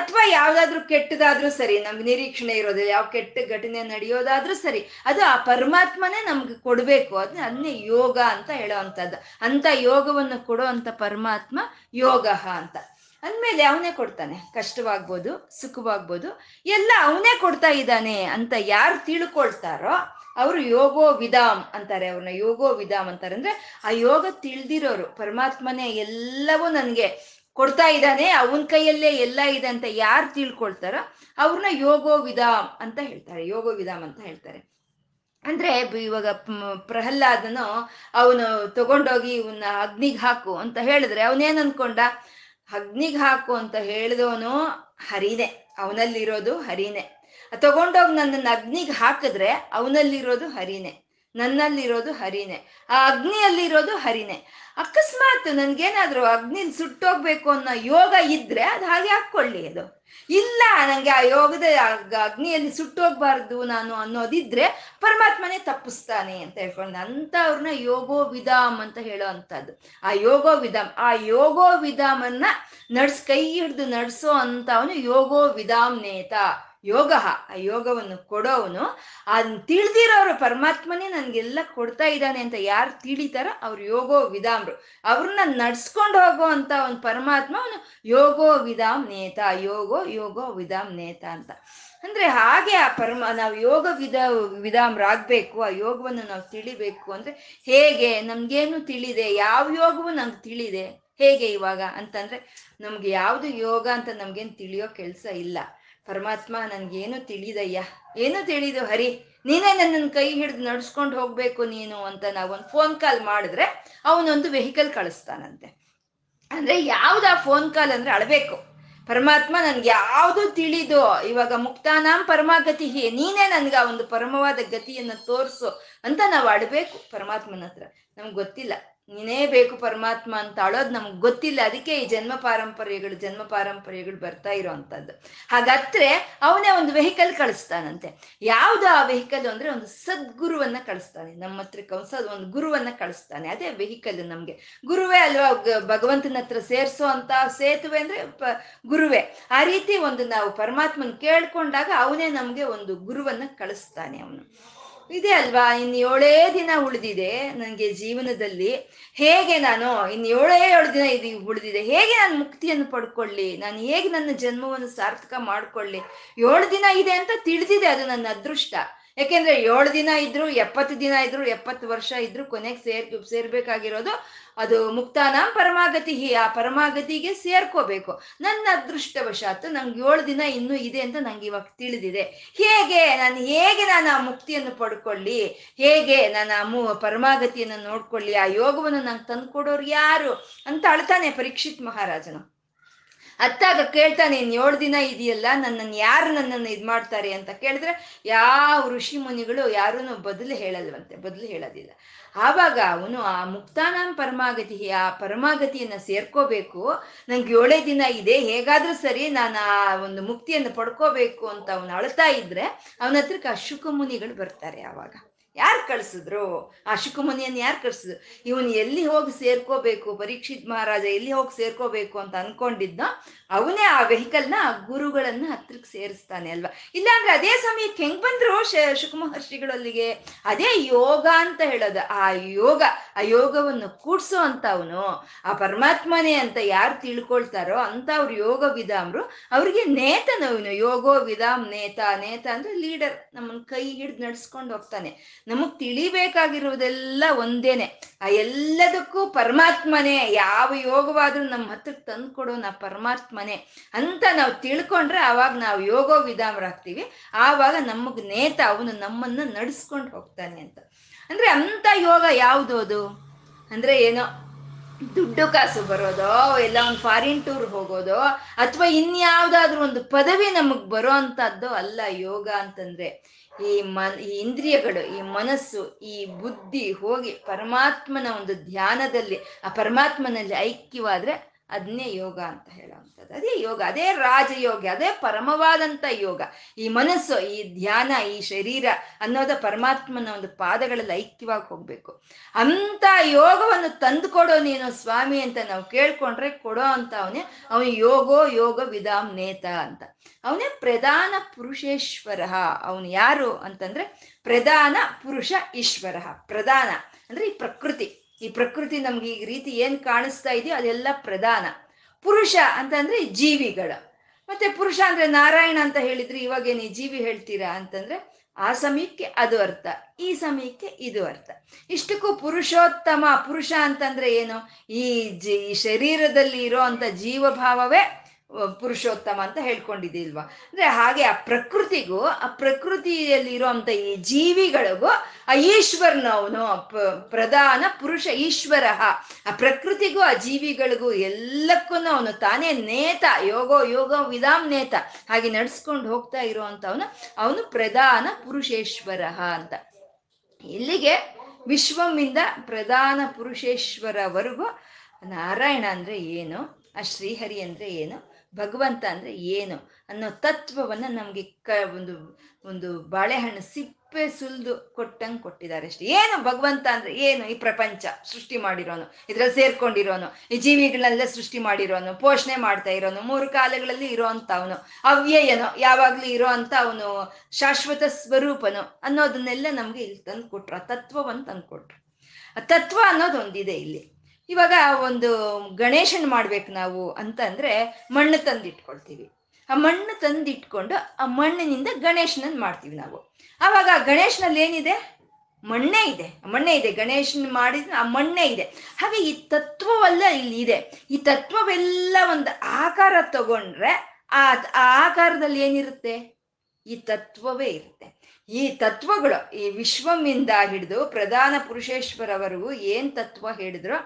ಅಥವಾ ಯಾವ್ದಾದ್ರು ಕೆಟ್ಟದಾದ್ರೂ ಸರಿ, ನಮ್ಗೆ ನಿರೀಕ್ಷಣೆ ಇರೋದು, ಯಾವ ಕೆಟ್ಟ ಘಟನೆ ನಡೆಯೋದಾದ್ರೂ ಸರಿ, ಅದು ಆ ಪರಮಾತ್ಮನೇ ನಮ್ಗೆ ಕೊಡ್ಬೇಕು, ಅದನ್ನ ಅದನ್ನೇ ಯೋಗ ಅಂತ ಹೇಳೋ ಅಂತದ್ದು. ಅಂತ ಯೋಗವನ್ನು ಕೊಡೋ ಅಂತ ಪರಮಾತ್ಮ ಯೋಗ ಅಂತ ಅಂದಮೇಲೆ ಅವನೇ ಕೊಡ್ತಾನೆ, ಕಷ್ಟವಾಗ್ಬೋದು ಸುಖವಾಗ್ಬೋದು ಎಲ್ಲ ಅವನೇ ಕೊಡ್ತಾ ಇದ್ದಾನೆ ಅಂತ ಯಾರು ತಿಳ್ಕೊಳ್ತಾರೋ ಅವರು ಯೋಗೋ ವಿಧಾಮ್ ಅಂತಾರೆ. ಅವ್ರನ್ನ ಯೋಗೋ ವಿಧಾಮ್ ಅಂತಾರೆ. ಅಂದ್ರೆ ಆ ಯೋಗ ತಿಳಿದಿರೋರು ಪರಮಾತ್ಮನೇ ಎಲ್ಲವೂ ನನಗೆ ಕೊಡ್ತಾ ಇದ್ದಾನೆ, ಅವನ ಕೈಯಲ್ಲೇ ಎಲ್ಲ ಇದೆ ಅಂತ ಯಾರು ತಿಳ್ಕೊಳ್ತಾರೋ ಅವ್ರನ್ನ ಯೋಗೋ ವಿಧಾಮ್ ಅಂತ ಹೇಳ್ತಾರೆ, ಯೋಗೋ ವಿಧಾಮ್ ಅಂತ ಹೇಳ್ತಾರೆ. ಅಂದ್ರೆ ಇವಾಗ ಪ್ರಹ್ಲಾದನು ಅವನು ತಗೊಂಡೋಗಿ ಇವನ್ನ ಅಗ್ನಿಗೆ ಹಾಕು ಅಂತ ಹೇಳಿದ್ರೆ ಅವನೇನ್ ಅನ್ಕೊಂಡ? ಅಗ್ನಿಗೆ ಹಾಕು ಅಂತ ಹೇಳಿದವನು ಹರಿನೇ, ಅವನಲ್ಲಿರೋದು ಹರಿನೇ. ತಗೊಂಡೋಗಿ ನನ್ನನ್ನು ಅಗ್ನಿಗೆ ಹಾಕಿದ್ರೆ ಅವನಲ್ಲಿರೋದು ಹರಿನೇ. ನನ್ನಲ್ಲಿರೋದು ಹರಿನೇ, ಆ ಅಗ್ನಿಯಲ್ಲಿರೋದು ಹರಿನೇ. ಅಕಸ್ಮಾತ್ ನನ್ಗೇನಾದ್ರು ಅಗ್ನಿಲ್ ಸುಟ್ಟೋಗ್ಬೇಕು ಅನ್ನೋ ಯೋಗ ಇದ್ರೆ ಅದು ಹಾಗೆ ಹಾಕ್ಕೊಳ್ಳಿ. ಅದು ಇಲ್ಲ, ನಂಗೆ ಆ ಯೋಗದ ಅಗ್ನಿಯಲ್ಲಿ ಸುಟ್ಟೋಗ್ಬಾರ್ದು ನಾನು ಅನ್ನೋದಿದ್ರೆ ಪರಮಾತ್ಮನೇ ತಪ್ಪಿಸ್ತಾನೆ ಅಂತ ಹೇಳ್ಕೊಂಡು ಅಂಥವ್ರನ್ನ ಯೋಗೋ ವಿಧಾಮ್ ಅಂತ ಹೇಳೋ ಅಂಥದ್ದು. ಆ ಯೋಗೋ ವಿಧಾಮ್, ಆ ಯೋಗೋ ವಿಧಾಮನ್ನ ನಡ್ಸ್ ಕೈ ಹಿಡ್ದು ನಡ್ಸೋ ಅಂತ ಅವನು ಯೋಗೋ ವಿಧಾಮ್ ನೇತ ಯೋಗ. ಆ ಯೋಗವನ್ನು ಕೊಡೋವನು, ಅನ್ ತಿಳಿದಿರೋರು ಪರಮಾತ್ಮನೇ ನನ್ಗೆಲ್ಲ ಕೊಡ್ತಾ ಇದ್ದಾನೆ ಅಂತ ಯಾರು ತಿಳಿತಾರೋ ಅವ್ರು ಯೋಗೋ ವಿಧಾಮ್ರು. ಅವ್ರನ್ನ ನಡ್ಸ್ಕೊಂಡು ಹೋಗೋ ಅಂತ ಅವನು ಪರಮಾತ್ಮ, ಅವನು ಯೋಗೋ ವಿಧಾಮ್ ನೇತ, ಯೋಗೋ ಯೋಗೋ ವಿಧಾಮ್ ನೇತ ಅಂತ. ಅಂದ್ರೆ ಹಾಗೆ ಆ ಪರಮ ನಾವು ಯೋಗ ವಿಧ ವಿಧಾಮ್ರಾಗಬೇಕು, ಆ ಯೋಗವನ್ನು ನಾವು ತಿಳಿಬೇಕು. ಅಂದ್ರೆ ಹೇಗೆ ನಮ್ಗೇನು ತಿಳಿದೆ, ಯಾವ ಯೋಗವು ನಮ್ಗೆ ತಿಳಿದೆ, ಹೇಗೆ ಇವಾಗ ಅಂತಂದ್ರೆ ನಮ್ಗೆ ಯಾವುದು ಯೋಗ ಅಂತ ನಮ್ಗೇನು ತಿಳಿಯೋ ಕೆಲಸ ಇಲ್ಲ. ಪರಮಾತ್ಮ ನನ್ಗೇನು ತಿಳಿದಯ್ಯ, ಏನು ತಿಳಿದು ಹರಿ, ನೀನೇ ನನ್ನನ್ನು ಕೈ ಹಿಡಿದು ನಡ್ಸ್ಕೊಂಡು ಹೋಗ್ಬೇಕು ನೀನು ಅಂತ ನಾವೊಂದು ಫೋನ್ ಕಾಲ್ ಮಾಡಿದ್ರೆ ಅವನೊಂದು ವೆಹಿಕಲ್ ಕಳಿಸ್ತಾನಂತೆ. ಅಂದ್ರೆ ಯಾವ್ದು ಆ ಫೋನ್ ಕಾಲ್ ಅಂದ್ರೆ ಅಳಬೇಕು. ಪರಮಾತ್ಮ ನನ್ಗೆ ಯಾವುದು ತಿಳಿದು, ಇವಾಗ ಮುಕ್ತಾನಾಂ ಪರಮಾಗತಿ, ನೀನೇ ನನ್ಗೆ ಆ ಒಂದು ಪರಮವಾದ ಗತಿಯನ್ನು ತೋರಿಸು ಅಂತ ನಾವು ಅಳಬೇಕು ಪರಮಾತ್ಮನ ಹತ್ರ. ನಮ್ಗೆ ಗೊತ್ತಿಲ್ಲ, ನೀನೇ ಬೇಕು ಪರಮಾತ್ಮ ಅಂತ ಅಳೋದು ನಮ್ಗೆ ಗೊತ್ತಿಲ್ಲ. ಅದಕ್ಕೆ ಈ ಜನ್ಮ ಪಾರಂಪರ್ಯಗಳು ಜನ್ಮ ಪಾರಂಪರ್ಯಗಳು ಬರ್ತಾ ಇರೋ ಅಂಥದ್ದು. ಹಾಗಾದ್ರೆ ಅವನೇ ಒಂದು ವೆಹಿಕಲ್ ಕಳಿಸ್ತಾನಂತೆ. ಯಾವ್ದು ಆ ವೆಹಿಕಲ್ ಅಂದ್ರೆ ಒಂದು ಸದ್ಗುರುವನ್ನ ಕಳಿಸ್ತಾನೆ ನಮ್ಮ ಹತ್ರಕ್ಕೆ, ಒಂದು ಒಂದು ಗುರುವನ್ನ ಕಳಿಸ್ತಾನೆ. ಅದೇ ವೆಹಿಕಲ್ ನಮ್ಗೆ ಗುರುವೇ ಅಲ್ವಾ, ಭಗವಂತನ ಹತ್ರ ಸೇರಿಸೋ ಅಂತ ಸೇತುವೆ ಅಂದ್ರೆ ಗುರುವೇ. ಆ ರೀತಿ ಒಂದು ನಾವು ಪರಮಾತ್ಮನ್ ಕೇಳ್ಕೊಂಡಾಗ ಅವನೇ ನಮ್ಗೆ ಒಂದು ಗುರುವನ್ನ ಕಳಿಸ್ತಾನೆ ಅವನು. ಇದೆ ಅಲ್ವಾ, ಇನ್ನು ಏಳೇ ದಿನ ಉಳಿದಿದೆ ನನಗೆ ಜೀವನದಲ್ಲಿ, ಹೇಗೆ ನಾನು ಇನ್ನು ಏಳೇ ಏಳು ದಿನ ಇದು ಉಳಿದಿದೆ, ಹೇಗೆ ನಾನು ಮುಕ್ತಿಯನ್ನು ಪಡ್ಕೊಳ್ಳಿ, ನಾನು ಹೇಗೆ ನನ್ನ ಜನ್ಮವನ್ನು ಸಾರ್ಥಕ ಮಾಡ್ಕೊಳ್ಳಿ. ಏಳು ದಿನ ಇದೆ ಅಂತ ತಿಳಿದಿದೆ, ಅದು ನನ್ನ ಅದೃಷ್ಟ. ಯಾಕೆಂದ್ರೆ ಏಳು ದಿನ ಇದ್ರು, ಎಪ್ಪತ್ತು ದಿನ ಇದ್ರು, ಎಪ್ಪತ್ತು ವರ್ಷ ಇದ್ರು ಕೊನೆಗೆ ಸೇರ್ ಸೇರ್ಬೇಕಾಗಿರೋದು ಅದು ಮುಕ್ತಾನ ಪರಮಾಗತಿ. ಆ ಪರಮಾಗತಿಗೆ ಸೇರ್ಕೋಬೇಕು. ನನ್ನ ಅದೃಷ್ಟವಶಾತ್ ನಂಗೆ ಏಳು ದಿನ ಇನ್ನೂ ಇದೆ ಅಂತ ನಂಗೆ ಇವಾಗ ತಿಳಿದಿದೆ. ಹೇಗೆ ನಾನು ಹೇಗೆ ನಾನು ಆ ಮುಕ್ತಿಯನ್ನು ಪಡ್ಕೊಳ್ಳಿ, ಹೇಗೆ ನಾನು ಆ ಮು ಪರಮಾಗತಿಯನ್ನು ನೋಡ್ಕೊಳ್ಳಿ, ಆ ಯೋಗವನ್ನು ನಂಗೆ ತಂದುಕೊಡೋರು ಯಾರು ಅಂತ ಅಳ್ತಾನೆ ಪರೀಕ್ಷಿತ್ ಮಹಾರಾಜನು. ಅತ್ತಾಗ ಕೇಳ್ತಾನೆ, ಇನ್ ಏಳು ದಿನ ಇದೆಯಲ್ಲ, ನನ್ನನ್ನು ಯಾರು ನನ್ನನ್ನು ಇದು ಮಾಡ್ತಾರೆ ಅಂತ ಕೇಳಿದ್ರೆ ಯಾವ ಋಷಿ ಮುನಿಗಳು ಯಾರೂ ಬದಲು ಹೇಳಲ್ವಂತೆ, ಬದಲು ಹೇಳೋದಿಲ್ಲ. ಆವಾಗ ಅವನು ಆ ಮುಕ್ತಾನಾಂ ಪರಮಾಗತಿ, ಆ ಪರಮಾಗತಿಯನ್ನು ಸೇರ್ಕೋಬೇಕು, ನಂಗೆ ಏಳೇ ದಿನ ಇದೆ, ಹೇಗಾದ್ರೂ ಸರಿ ನಾನು ಆ ಒಂದು ಮುಕ್ತಿಯನ್ನು ಪಡ್ಕೋಬೇಕು ಅಂತ ಅವನು ಅಳ್ತಾ ಇದ್ರೆ ಅವನ ಹತ್ರಕ್ಕೆ ಆ ಶುಕ ಮುನಿಗಳು ಬರ್ತಾರೆ. ಆವಾಗ ಯಾರು ಕಳಿಸಿದ್ರು, ಆ ಶುಕಮುನಿಯನ್ನು ಯಾರು ಕಳಿಸಿದ್ರು, ಇವನು ಎಲ್ಲಿ ಹೋಗಿ ಸೇರ್ಕೋಬೇಕು, ಪರೀಕ್ಷಿತ್ ಮಹಾರಾಜ ಎಲ್ಲಿ ಹೋಗಿ ಸೇರ್ಕೋಬೇಕು ಅಂತ ಅನ್ಕೊಂಡಿದ್ನೋ ಅವನೇ ಆ ವೆಹಿಕಲ್ನ ಆ ಗುರುಗಳನ್ನ ಹತ್ರಕ್ಕೆ ಸೇರಿಸ್ತಾನೆ ಅಲ್ವಾ. ಇಲ್ಲಾಂದ್ರೆ ಅದೇ ಸಮಯಕ್ಕೆ ಹೆಂಗ್ ಬಂದ್ರು ಶುಕಮಹರ್ಷಿಗಳು ಅಲ್ಲಿಗೆ. ಅದೇ ಯೋಗ ಅಂತ ಹೇಳೋದು. ಆ ಯೋಗ, ಆ ಯೋಗವನ್ನು ಕೂಡ್ಸೋ ಅಂತ ಅವನು ಆ ಪರಮಾತ್ಮನೇ ಅಂತ ಯಾರು ತಿಳ್ಕೊಳ್ತಾರೋ ಅಂತ ಅವ್ರು ಯೋಗ ವಿಧಾಮ್ರು, ಅವ್ರಿಗೆ ನೇತನ ಅವನು. ಯೋಗೋ ವಿಧಾಮ್ ನೇತ, ನೇತ ಅಂದ್ರೆ ಲೀಡರ್, ನಮ್ಮನ್ನು ಕೈ ಹಿಡಿದು ನಡ್ಸ್ಕೊಂಡು ಹೋಗ್ತಾನೆ. ನಮಗ್ ತಿಳಿಬೇಕಾಗಿರುವುದೆಲ್ಲ ಒಂದೇನೆ, ಆ ಎಲ್ಲದಕ್ಕೂ ಪರಮಾತ್ಮನೇ. ಯಾವ ಯೋಗವಾದ್ರೂ ನಮ್ಮ ಹತ್ರಕ್ಕೆ ತಂದು ಕೊಡೋಣ ಪರಮಾತ್ಮನೇ ಅಂತ ನಾವು ತಿಳ್ಕೊಂಡ್ರೆ ಅವಾಗ ನಾವು ಯೋಗೋ ವಿಧಾಮರಾಗ್ತೀವಿ. ಆವಾಗ ನಮಗ್ ನೇತ, ಅವನು ನಮ್ಮನ್ನ ನಡೆಸ್ಕೊಂಡು ಹೋಗ್ತಾನೆ ಅಂತ. ಅಂದ್ರೆ ಅಂತ ಯೋಗ ಯಾವುದು ಅದು ಅಂದ್ರೆ ಏನೋ ದುಡ್ಡು ಕಾಸು ಬರೋದೋ, ಎಲ್ಲ ಒಂದು ಫಾರಿನ್ ಟೂರ್ ಹೋಗೋದೋ, ಅಥವಾ ಇನ್ಯಾವುದಾದ್ರೂ ಒಂದು ಪದವಿ ನಮಗ್ ಬರೋ ಅಂತದ್ದು ಅಲ್ಲ ಯೋಗ ಅಂತಂದ್ರೆ. ಈ ಮನ್ ಈ ಇಂದ್ರಿಯಗಳು, ಈ ಮನಸ್ಸು, ಈ ಬುದ್ಧಿ ಹೋಗಿ ಪರಮಾತ್ಮನ ಒಂದು ಧ್ಯಾನದಲ್ಲಿ, ಆ ಪರಮಾತ್ಮನಲ್ಲಿ ಐಕ್ಯವಾದ್ರೆ ಅದನ್ನೇ ಯೋಗ ಅಂತ ಹೇಳುವಂಥದ್ದು. ಅದೇ ಯೋಗ, ಅದೇ ರಾಜಯೋಗ, ಅದೇ ಪರಮವಾದಂಥ ಯೋಗ. ಈ ಮನಸ್ಸು, ಈ ಧ್ಯಾನ, ಈ ಶರೀರ ಅನ್ನೋದ ಪರಮಾತ್ಮನ ಒಂದು ಪಾದಗಳಲ್ಲಿ ಐಕ್ಯವಾಗಿ ಹೋಗ್ಬೇಕು. ಅಂಥ ಯೋಗವನ್ನು ತಂದುಕೊಡೋ ನೀನು ಸ್ವಾಮಿ ಅಂತ ನಾವು ಕೇಳ್ಕೊಂಡ್ರೆ ಕೊಡೋ ಅಂತ ಅವನೇ. ಅವನು ಯೋಗೋ ಯೋಗ ವಿಧಾಮ್ ನೇತ ಅಂತ. ಅವನೇ ಪ್ರಧಾನ ಪುರುಷೇಶ್ವರ. ಅವನು ಯಾರು ಅಂತಂದ್ರೆ ಪ್ರಧಾನ ಪುರುಷ ಈಶ್ವರ. ಪ್ರಧಾನ ಅಂದ್ರೆ ಈ ಪ್ರಕೃತಿ, ಈ ಪ್ರಕೃತಿ ನಮ್ಗೆ ಈ ರೀತಿ ಏನ್ ಕಾಣಿಸ್ತಾ ಇದೆಯೋ ಅದೆಲ್ಲ ಪ್ರಧಾನ. ಪುರುಷ ಅಂತಂದ್ರೆ ಈ ಜೀವಿಗಳು. ಮತ್ತೆ ಪುರುಷ ಅಂದ್ರೆ ನಾರಾಯಣ ಅಂತ ಹೇಳಿದ್ರೆ ಇವಾಗ ಏನು ಈ ಜೀವಿ ಹೇಳ್ತೀರಾ ಅಂತಂದ್ರೆ ಆ ಸಮಯಕ್ಕೆ ಅದು ಅರ್ಥ, ಈ ಸಮಯಕ್ಕೆ ಇದು ಅರ್ಥ. ಇಷ್ಟಕ್ಕೂ ಪುರುಷೋತ್ತಮ, ಪುರುಷ ಅಂತಂದ್ರೆ ಏನು, ಈ ಜೀ ಶರೀರದಲ್ಲಿ ಇರೋ ಅಂತ ಜೀವಭಾವವೇ ಪುರುಷೋತ್ತಮ ಅಂತ ಹೇಳ್ಕೊಂಡಿದ್ದಿಲ್ವಾ. ಅಂದ್ರೆ ಹಾಗೆ ಆ ಪ್ರಕೃತಿಗೂ, ಆ ಪ್ರಕೃತಿಯಲ್ಲಿ ಇರೋಂಥ ಈ ಜೀವಿಗಳಿಗೂ ಆ ಈಶ್ವರನವನು ಪ್ರಧಾನ ಪುರುಷ ಈಶ್ವರ. ಆ ಪ್ರಕೃತಿಗೂ ಆ ಜೀವಿಗಳಿಗೂ ಎಲ್ಲಕ್ಕೂ ಅವನು ತಾನೇ ನೇತ. ಯೋಗೋ ಯೋಗ ವಿಧಾಮ್ ನೇತ, ಹಾಗೆ ನಡ್ಸ್ಕೊಂಡು ಹೋಗ್ತಾ ಇರೋ ಅಂಥವನು ಅವನು ಪ್ರಧಾನ ಪುರುಷೇಶ್ವರ ಅಂತ. ಇಲ್ಲಿಗೆ ವಿಶ್ವಮಿಂದ ಪ್ರಧಾನ ಪುರುಷೇಶ್ವರವರೆಗೂ ನಾರಾಯಣ ಅಂದರೆ ಏನು, ಆ ಶ್ರೀಹರಿ ಅಂದರೆ ಏನು, ಭಗವಂತ ಅಂದರೆ ಏನು ಅನ್ನೋ ತತ್ವವನ್ನು ನಮಗೆ ಕ ಒಂದು ಒಂದು ಬಾಳೆಹಣ್ಣು ಸಿಪ್ಪೆ ಸುಲಿದು ಕೊಟ್ಟಂಗೆ ಕೊಟ್ಟಿದ್ದಾರೆ ಅಷ್ಟೇ. ಏನು ಭಗವಂತ ಅಂದರೆ ಏನು? ಈ ಪ್ರಪಂಚ ಸೃಷ್ಟಿ ಮಾಡಿರೋನು, ಇದರಲ್ಲಿ ಸೇರ್ಕೊಂಡಿರೋನು, ಈ ಜೀವಿಗಳನ್ನೆಲ್ಲ ಸೃಷ್ಟಿ ಮಾಡಿರೋನು, ಪೋಷಣೆ ಮಾಡ್ತಾ ಇರೋನು, ಮೂರು ಕಾಲಗಳಲ್ಲಿ ಇರೋ ಅಂತ ಅವನು, ಅವ್ಯಯನು, ಯಾವಾಗಲೂ ಇರೋ ಅಂತ ಅವನು, ಶಾಶ್ವತ ಸ್ವರೂಪನು ಅನ್ನೋದನ್ನೆಲ್ಲ ನಮಗೆ ಇಲ್ಲಿ ತಂದು ಕೊಟ್ರು, ಆ ತತ್ವವನ್ನು ತಂದು ಕೊಟ್ರು. ಆ ತತ್ವ ಅನ್ನೋದು ಒಂದಿದೆ ಇಲ್ಲಿ. ಇವಾಗ ಒಂದು ಗಣೇಶನ್ ಮಾಡ್ಬೇಕು ನಾವು ಅಂತ ಅಂದ್ರೆ ಮಣ್ಣು ತಂದಿಟ್ಕೊಳ್ತೀವಿ. ಆ ಮಣ್ಣು ತಂದಿಟ್ಕೊಂಡು ಆ ಮಣ್ಣಿನಿಂದ ಗಣೇಶನನ್ನು ಮಾಡ್ತೀವಿ ನಾವು. ಆವಾಗ ಆ ಗಣೇಶನಲ್ಲಿ ಏನಿದೆ? ಮಣ್ಣೇ ಇದೆ, ಮಣ್ಣೇ ಇದೆ. ಗಣೇಶನ್ ಮಾಡಿದ್ರೆ ಆ ಮಣ್ಣೇ ಇದೆ. ಹಾಗೆ ಈ ತತ್ವವೆಲ್ಲ ಇಲ್ಲಿ ಇದೆ. ಈ ತತ್ವವೆಲ್ಲ ಒಂದು ಆಕಾರ ತಗೊಂಡ್ರೆ ಆ ಆಕಾರದಲ್ಲಿ ಏನಿರುತ್ತೆ? ಈ ತತ್ವವೇ ಇರುತ್ತೆ. ಈ ತತ್ವಗಳು ಈ ವಿಶ್ವಮಿಂದ ಹಿಡಿದು ಪ್ರಧಾನ ಪುರುಷೇಶ್ವರವರೆಗೂ ಏನು ತತ್ವ ಹೇಳಿದ್ರೋ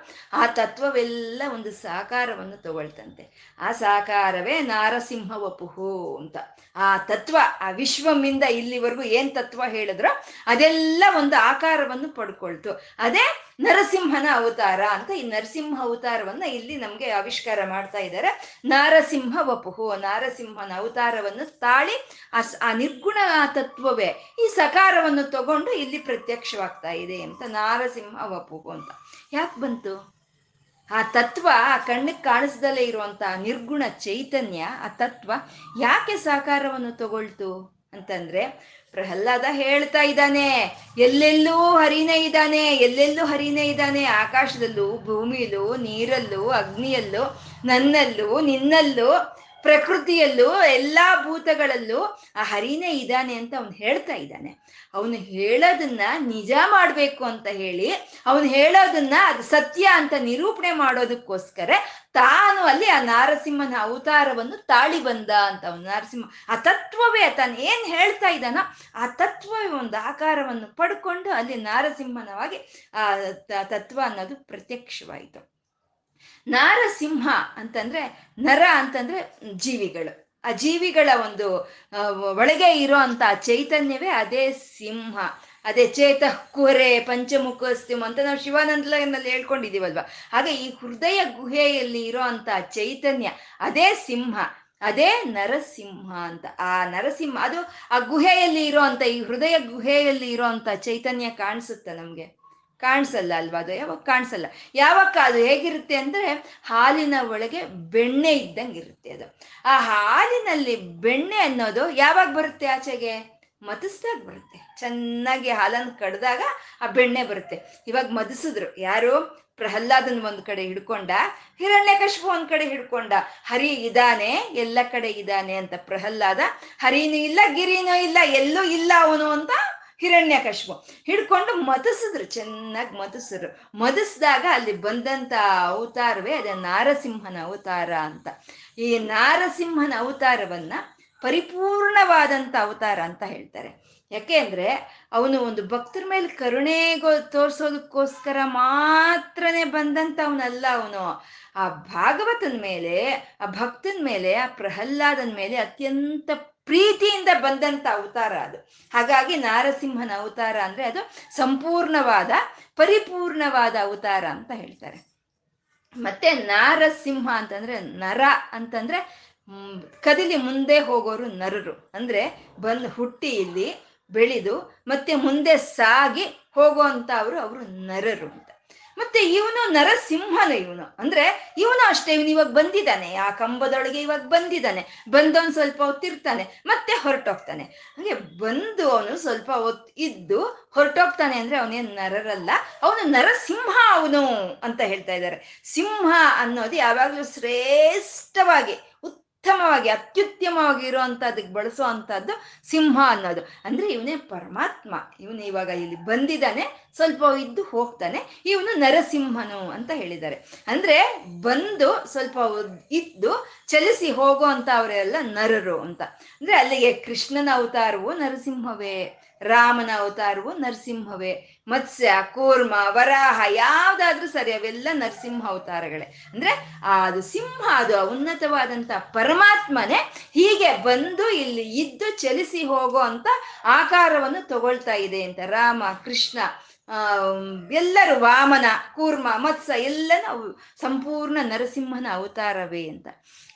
ಆ ತತ್ವವೆಲ್ಲ ಒಂದು ಸಾಕಾರವನ್ನು ತಗೊಳ್ತಂತೆ. ಆ ಸಾಕಾರವೇ ನಾರಸಿಂಹ ವಪುಹು ಅಂತ. ಆ ತತ್ವ, ಆ ವಿಶ್ವಮಿಂದ ಇಲ್ಲಿವರೆಗೂ ಏನು ತತ್ವ ಹೇಳಿದ್ರೋ ಅದೆಲ್ಲ ಒಂದು ಆಕಾರವನ್ನು ಪಡ್ಕೊಳ್ತು. ಅದೇ ನರಸಿಂಹನ ಅವತಾರ ಅಂತ ಈ ನರಸಿಂಹ ಅವತಾರವನ್ನು ಇಲ್ಲಿ ನಮಗೆ ಆವಿಷ್ಕಾರ ಮಾಡ್ತಾ ಇದ್ದಾರೆ. ನಾರಸಿಂಹ ವಪುಹು, ನಾರಸಿಂಹನ ಅವತಾರವನ್ನು ತಾಳಿ ಆ ನಿರ್ಗುಣ ತತ್ವವೇ ಈ ಸಕಾರವನ್ನು ತಗೊಂಡು ಇಲ್ಲಿ ಪ್ರತ್ಯಕ್ಷವಾಗ್ತಾ ಇದೆ ಅಂತ ನಾರಸಿಂಹ ವಪುಹು ಅಂತ ಯಾಕೆ ಬಂತು? ಆ ತತ್ವ, ಆ ಕಣ್ಣಿಗೆ ಕಾಣಿಸ್ದಲೇ ಇರುವಂಥ ನಿರ್ಗುಣ ಚೈತನ್ಯ, ಆ ತತ್ವ ಯಾಕೆ ಸಾಕಾರವನ್ನು ತಗೊಳ್ತು ಅಂತಂದ್ರೆ ಪ್ರಹ್ಲಾದ ಹೇಳ್ತಾ ಇದ್ದಾನೆ, ಎಲ್ಲೆಲ್ಲೂ ಹರಿನೇ ಇದ್ದಾನೆ, ಎಲ್ಲೆಲ್ಲೂ ಹರಿನೇ ಇದ್ದಾನೆ, ಆಕಾಶದಲ್ಲೂ ಭೂಮಿಯಲ್ಲೂ ನೀರಲ್ಲೂ ಅಗ್ನಿಯಲ್ಲೂ ನನ್ನಲ್ಲೂ ನಿನ್ನಲ್ಲೂ ಪ್ರಕೃತಿಯಲ್ಲೂ ಎಲ್ಲಾ ಭೂತಗಳಲ್ಲೂ ಆ ಹರಿನೇ ಇದ್ದಾನೆ ಅಂತ ಅವನು ಹೇಳ್ತಾ ಇದ್ದಾನೆ. ಅವನು ಹೇಳೋದನ್ನ ನಿಜ ಮಾಡಬೇಕು ಅಂತ ಹೇಳಿ, ಅವನು ಹೇಳೋದನ್ನ ಅದು ಸತ್ಯ ಅಂತ ನಿರೂಪಣೆ ಮಾಡೋದಕ್ಕೋಸ್ಕರ ತಾನು ಅಲ್ಲಿ ಆ ನಾರಸಿಂಹನ ಅವತಾರವನ್ನು ತಾಳಿ ಬಂದ ಅಂತ ಅವನು. ನಾರಸಿಂಹ ಆ ತತ್ವವೇ, ತಾನು ಏನ್ ಹೇಳ್ತಾ ಇದ್ದಾನೋ ಆ ತತ್ವವೇ ಒಂದು ಆಕಾರವನ್ನು ಪಡ್ಕೊಂಡು ಅಲ್ಲಿ ನಾರಸಿಂಹನವಾಗಿ ಆ ತತ್ವ ಅನ್ನೋದು ಪ್ರತ್ಯಕ್ಷವಾಯಿತು. ನಾರಸಿಂಹ ಅಂತಂದ್ರೆ ನರ ಅಂತಂದ್ರೆ ಜೀವಿಗಳು, ಆ ಜೀವಿಗಳ ಒಂದು ಒಳಗೆ ಇರೋ ಅಂತ ಚೈತನ್ಯವೇ ಅದೇ ಸಿಂಹ, ಅದೇ ಚೇತ ಕುಹರೆ ಪಂಚಮುಖ ಸಿಂಹ ಅಂತ ನಾವು ಶಿವಾನಂದನಲ್ಲಿ ಹೇಳ್ಕೊಂಡಿದ್ದೀವಲ್ವ. ಹಾಗೆ ಈ ಹೃದಯ ಗುಹೆಯಲ್ಲಿ ಇರೋ ಅಂತ ಚೈತನ್ಯ ಅದೇ ಸಿಂಹ, ಅದೇ ನರಸಿಂಹ ಅಂತ. ಆ ನರಸಿಂಹ ಅದು ಆ ಗುಹೆಯಲ್ಲಿ ಇರೋ ಅಂತ, ಈ ಹೃದಯ ಗುಹೆಯಲ್ಲಿ ಇರೋ ಅಂತ ಚೈತನ್ಯ ಕಾಣಿಸುತ್ತೆ ನಮ್ಗೆ? ಕಾಣಿಸಲ್ಲ ಅಲ್ವಾ? ಅದು ಯಾವಾಗ ಕಾಣಿಸಲ್ಲ. ಯಾವಾಗ ಅದು ಹೇಗಿರುತ್ತೆ ಅಂದರೆ ಹಾಲಿನ ಒಳಗೆ ಬೆಣ್ಣೆ ಇದ್ದಂಗೆ ಇರುತ್ತೆ ಅದು. ಆ ಹಾಲಿನಲ್ಲಿ ಬೆಣ್ಣೆ ಅನ್ನೋದು ಯಾವಾಗ ಬರುತ್ತೆ ಆಚೆಗೆ? ಮದಸ್ದಾಗ ಬರುತ್ತೆ. ಚೆನ್ನಾಗಿ ಹಾಲನ್ನು ಕಡ್ದಾಗ ಆ ಬೆಣ್ಣೆ ಬರುತ್ತೆ. ಇವಾಗ ಮದಸಿದ್ರು ಯಾರು? ಪ್ರಹ್ಲಾದನ ಒಂದು ಕಡೆ ಹಿಡ್ಕೊಂಡ, ಹಿರಣ್ಯಕಶಿಪು ಒಂದು ಕಡೆ ಹಿಡ್ಕೊಂಡ. ಹರಿ ಇದ್ದಾನೆ, ಎಲ್ಲ ಕಡೆ ಇದ್ದಾನೆ ಅಂತ ಪ್ರಹ್ಲಾದ, ಹರಿನೂ ಇಲ್ಲ ಗಿರಿನೂ ಇಲ್ಲ ಎಲ್ಲೂ ಇಲ್ಲ ಅವನು ಅಂತ ಹಿರಣ್ಯಕಶಿಪು ಹಿಡ್ಕೊಂಡು ಮದಸಿದ್ರು, ಚೆನ್ನಾಗಿ ಮದಸಿದ್ರು. ಮದಸಿದಾಗ ಅಲ್ಲಿ ಬಂದಂಥ ಅವತಾರವೇ ಅದೇ ನಾರಸಿಂಹನ ಅವತಾರ ಅಂತ. ಈ ನಾರಸಿಂಹನ ಅವತಾರವನ್ನ ಪರಿಪೂರ್ಣವಾದಂಥ ಅವತಾರ ಅಂತ ಹೇಳ್ತಾರೆ. ಯಾಕೆ ಅಂದರೆ ಅವನು ಒಂದು ಭಕ್ತರ ಮೇಲೆ ಕರುಣೆಗೋ ತೋರಿಸೋದಕ್ಕೋಸ್ಕರ ಮಾತ್ರನೇ ಬಂದಂಥ ಅವನಲ್ಲ ಅವನು. ಆ ಭಾಗವತನ ಮೇಲೆ, ಆ ಭಕ್ತನ ಮೇಲೆ, ಆ ಪ್ರಹ್ಲಾದನ ಮೇಲೆ ಅತ್ಯಂತ ಪ್ರೀತಿಯಿಂದ ಬಂದಂಥ ಅವತಾರ ಅದು. ಹಾಗಾಗಿ ನಾರಸಿಂಹನ ಅವತಾರ ಅಂದರೆ ಅದು ಸಂಪೂರ್ಣವಾದ ಪರಿಪೂರ್ಣವಾದ ಅವತಾರ ಅಂತ ಹೇಳ್ತಾರೆ. ಮತ್ತೆ ನಾರಸಿಂಹ ಅಂತಂದರೆ ನರ ಅಂತಂದರೆ ಕದಿಲಿ ಮುಂದೆ ಹೋಗೋರು ನರರು ಅಂದರೆ ಬಂದು ಹುಟ್ಟಿ ಇಲ್ಲಿ ಬೆಳೆದು ಮತ್ತೆ ಮುಂದೆ ಸಾಗಿ ಹೋಗುವಂಥ ಅವರು ಅವರು ನರರು ಅಂತ. ಮತ್ತೆ ಇವನು ನರಸಿಂಹನ, ಇವನು ಅಂದ್ರೆ ಇವನು ಅಷ್ಟೇ, ಇವನು ಇವಾಗ ಬಂದಿದ್ದಾನೆ ಆ ಕಂಬದೊಳಗೆ, ಇವಾಗ ಬಂದಿದ್ದಾನೆ, ಬಂದವನು ಸ್ವಲ್ಪ ಹೊತ್ತಿರ್ತಾನೆ ಮತ್ತೆ ಹೊರಟೋಗ್ತಾನೆ. ಹಾಗೆ ಬಂದು ಅವನು ಸ್ವಲ್ಪ ಹೊತ್ತು ಇದ್ದು ಹೊರಟೋಗ್ತಾನೆ ಅಂದ್ರೆ ಅವನೇನು ನರರಲ್ಲ, ಅವನು ನರಸಿಂಹ ಅವನು ಅಂತ ಹೇಳ್ತಾ ಇದ್ದಾರೆ. ಸಿಂಹ ಅನ್ನೋದು ಯಾವಾಗಲೂ ಶ್ರೇಷ್ಠವಾಗಿ ಉತ್ತಮವಾಗಿ ಅತ್ಯುತ್ತಮವಾಗಿ ಇರೋ ಅಂಥದ್ದಕ್ಕೆ ಬಳಸೋ ಅಂಥದ್ದು ಸಿಂಹ ಅನ್ನೋದು. ಅಂದರೆ ಇವನೇ ಪರಮಾತ್ಮ, ಇವನು ಇವಾಗ ಇಲ್ಲಿ ಬಂದಿದ್ದಾನೆ, ಸ್ವಲ್ಪ ಇದ್ದು ಹೋಗ್ತಾನೆ, ಇವನು ನರಸಿಂಹನು ಅಂತ ಹೇಳಿದ್ದಾರೆ. ಅಂದರೆ ಬಂದು ಸ್ವಲ್ಪ ಇದ್ದು ಚಲಿಸಿ ಹೋಗೋ ಅಂಥ ಅವರೆಲ್ಲ ನರರು ಅಂತ. ಅಂದರೆ ಅಲ್ಲಿಗೆ ಕೃಷ್ಣನ ಅವತಾರವು ನರಸಿಂಹವೇ, ರಾಮನ ಅವತಾರವು ನರಸಿಂಹವೇ. ಮತ್ಸ್ಯ, ಕೂರ್ಮ, ವರಾಹ ಯಾವ್ದಾದ್ರೂ ಸರಿ, ಅವೆಲ್ಲ ನರಸಿಂಹ ಅವತಾರಗಳೇ. ಅಂದ್ರೆ ಅದು ಸಿಂಹ, ಅದು ಉನ್ನತವಾದಂತ ಪರಮಾತ್ಮನೇ ಹೀಗೆ ಬಂದು ಇಲ್ಲಿ ಇದ್ದು ಚಲಿಸಿ ಹೋಗೋ ಅಂತ ಆಕಾರವನ್ನು ತಗೊಳ್ತಾ ಇದೆ ಅಂತ. ರಾಮ, ಕೃಷ್ಣ, ಎಲ್ಲರೂ, ವಾಮನ, ಕೂರ್ಮ, ಮತ್ಸ ಎಲ್ಲ ನಾವು ಸಂಪೂರ್ಣ ನರಸಿಂಹನ ಅವತಾರವೇ ಅಂತ.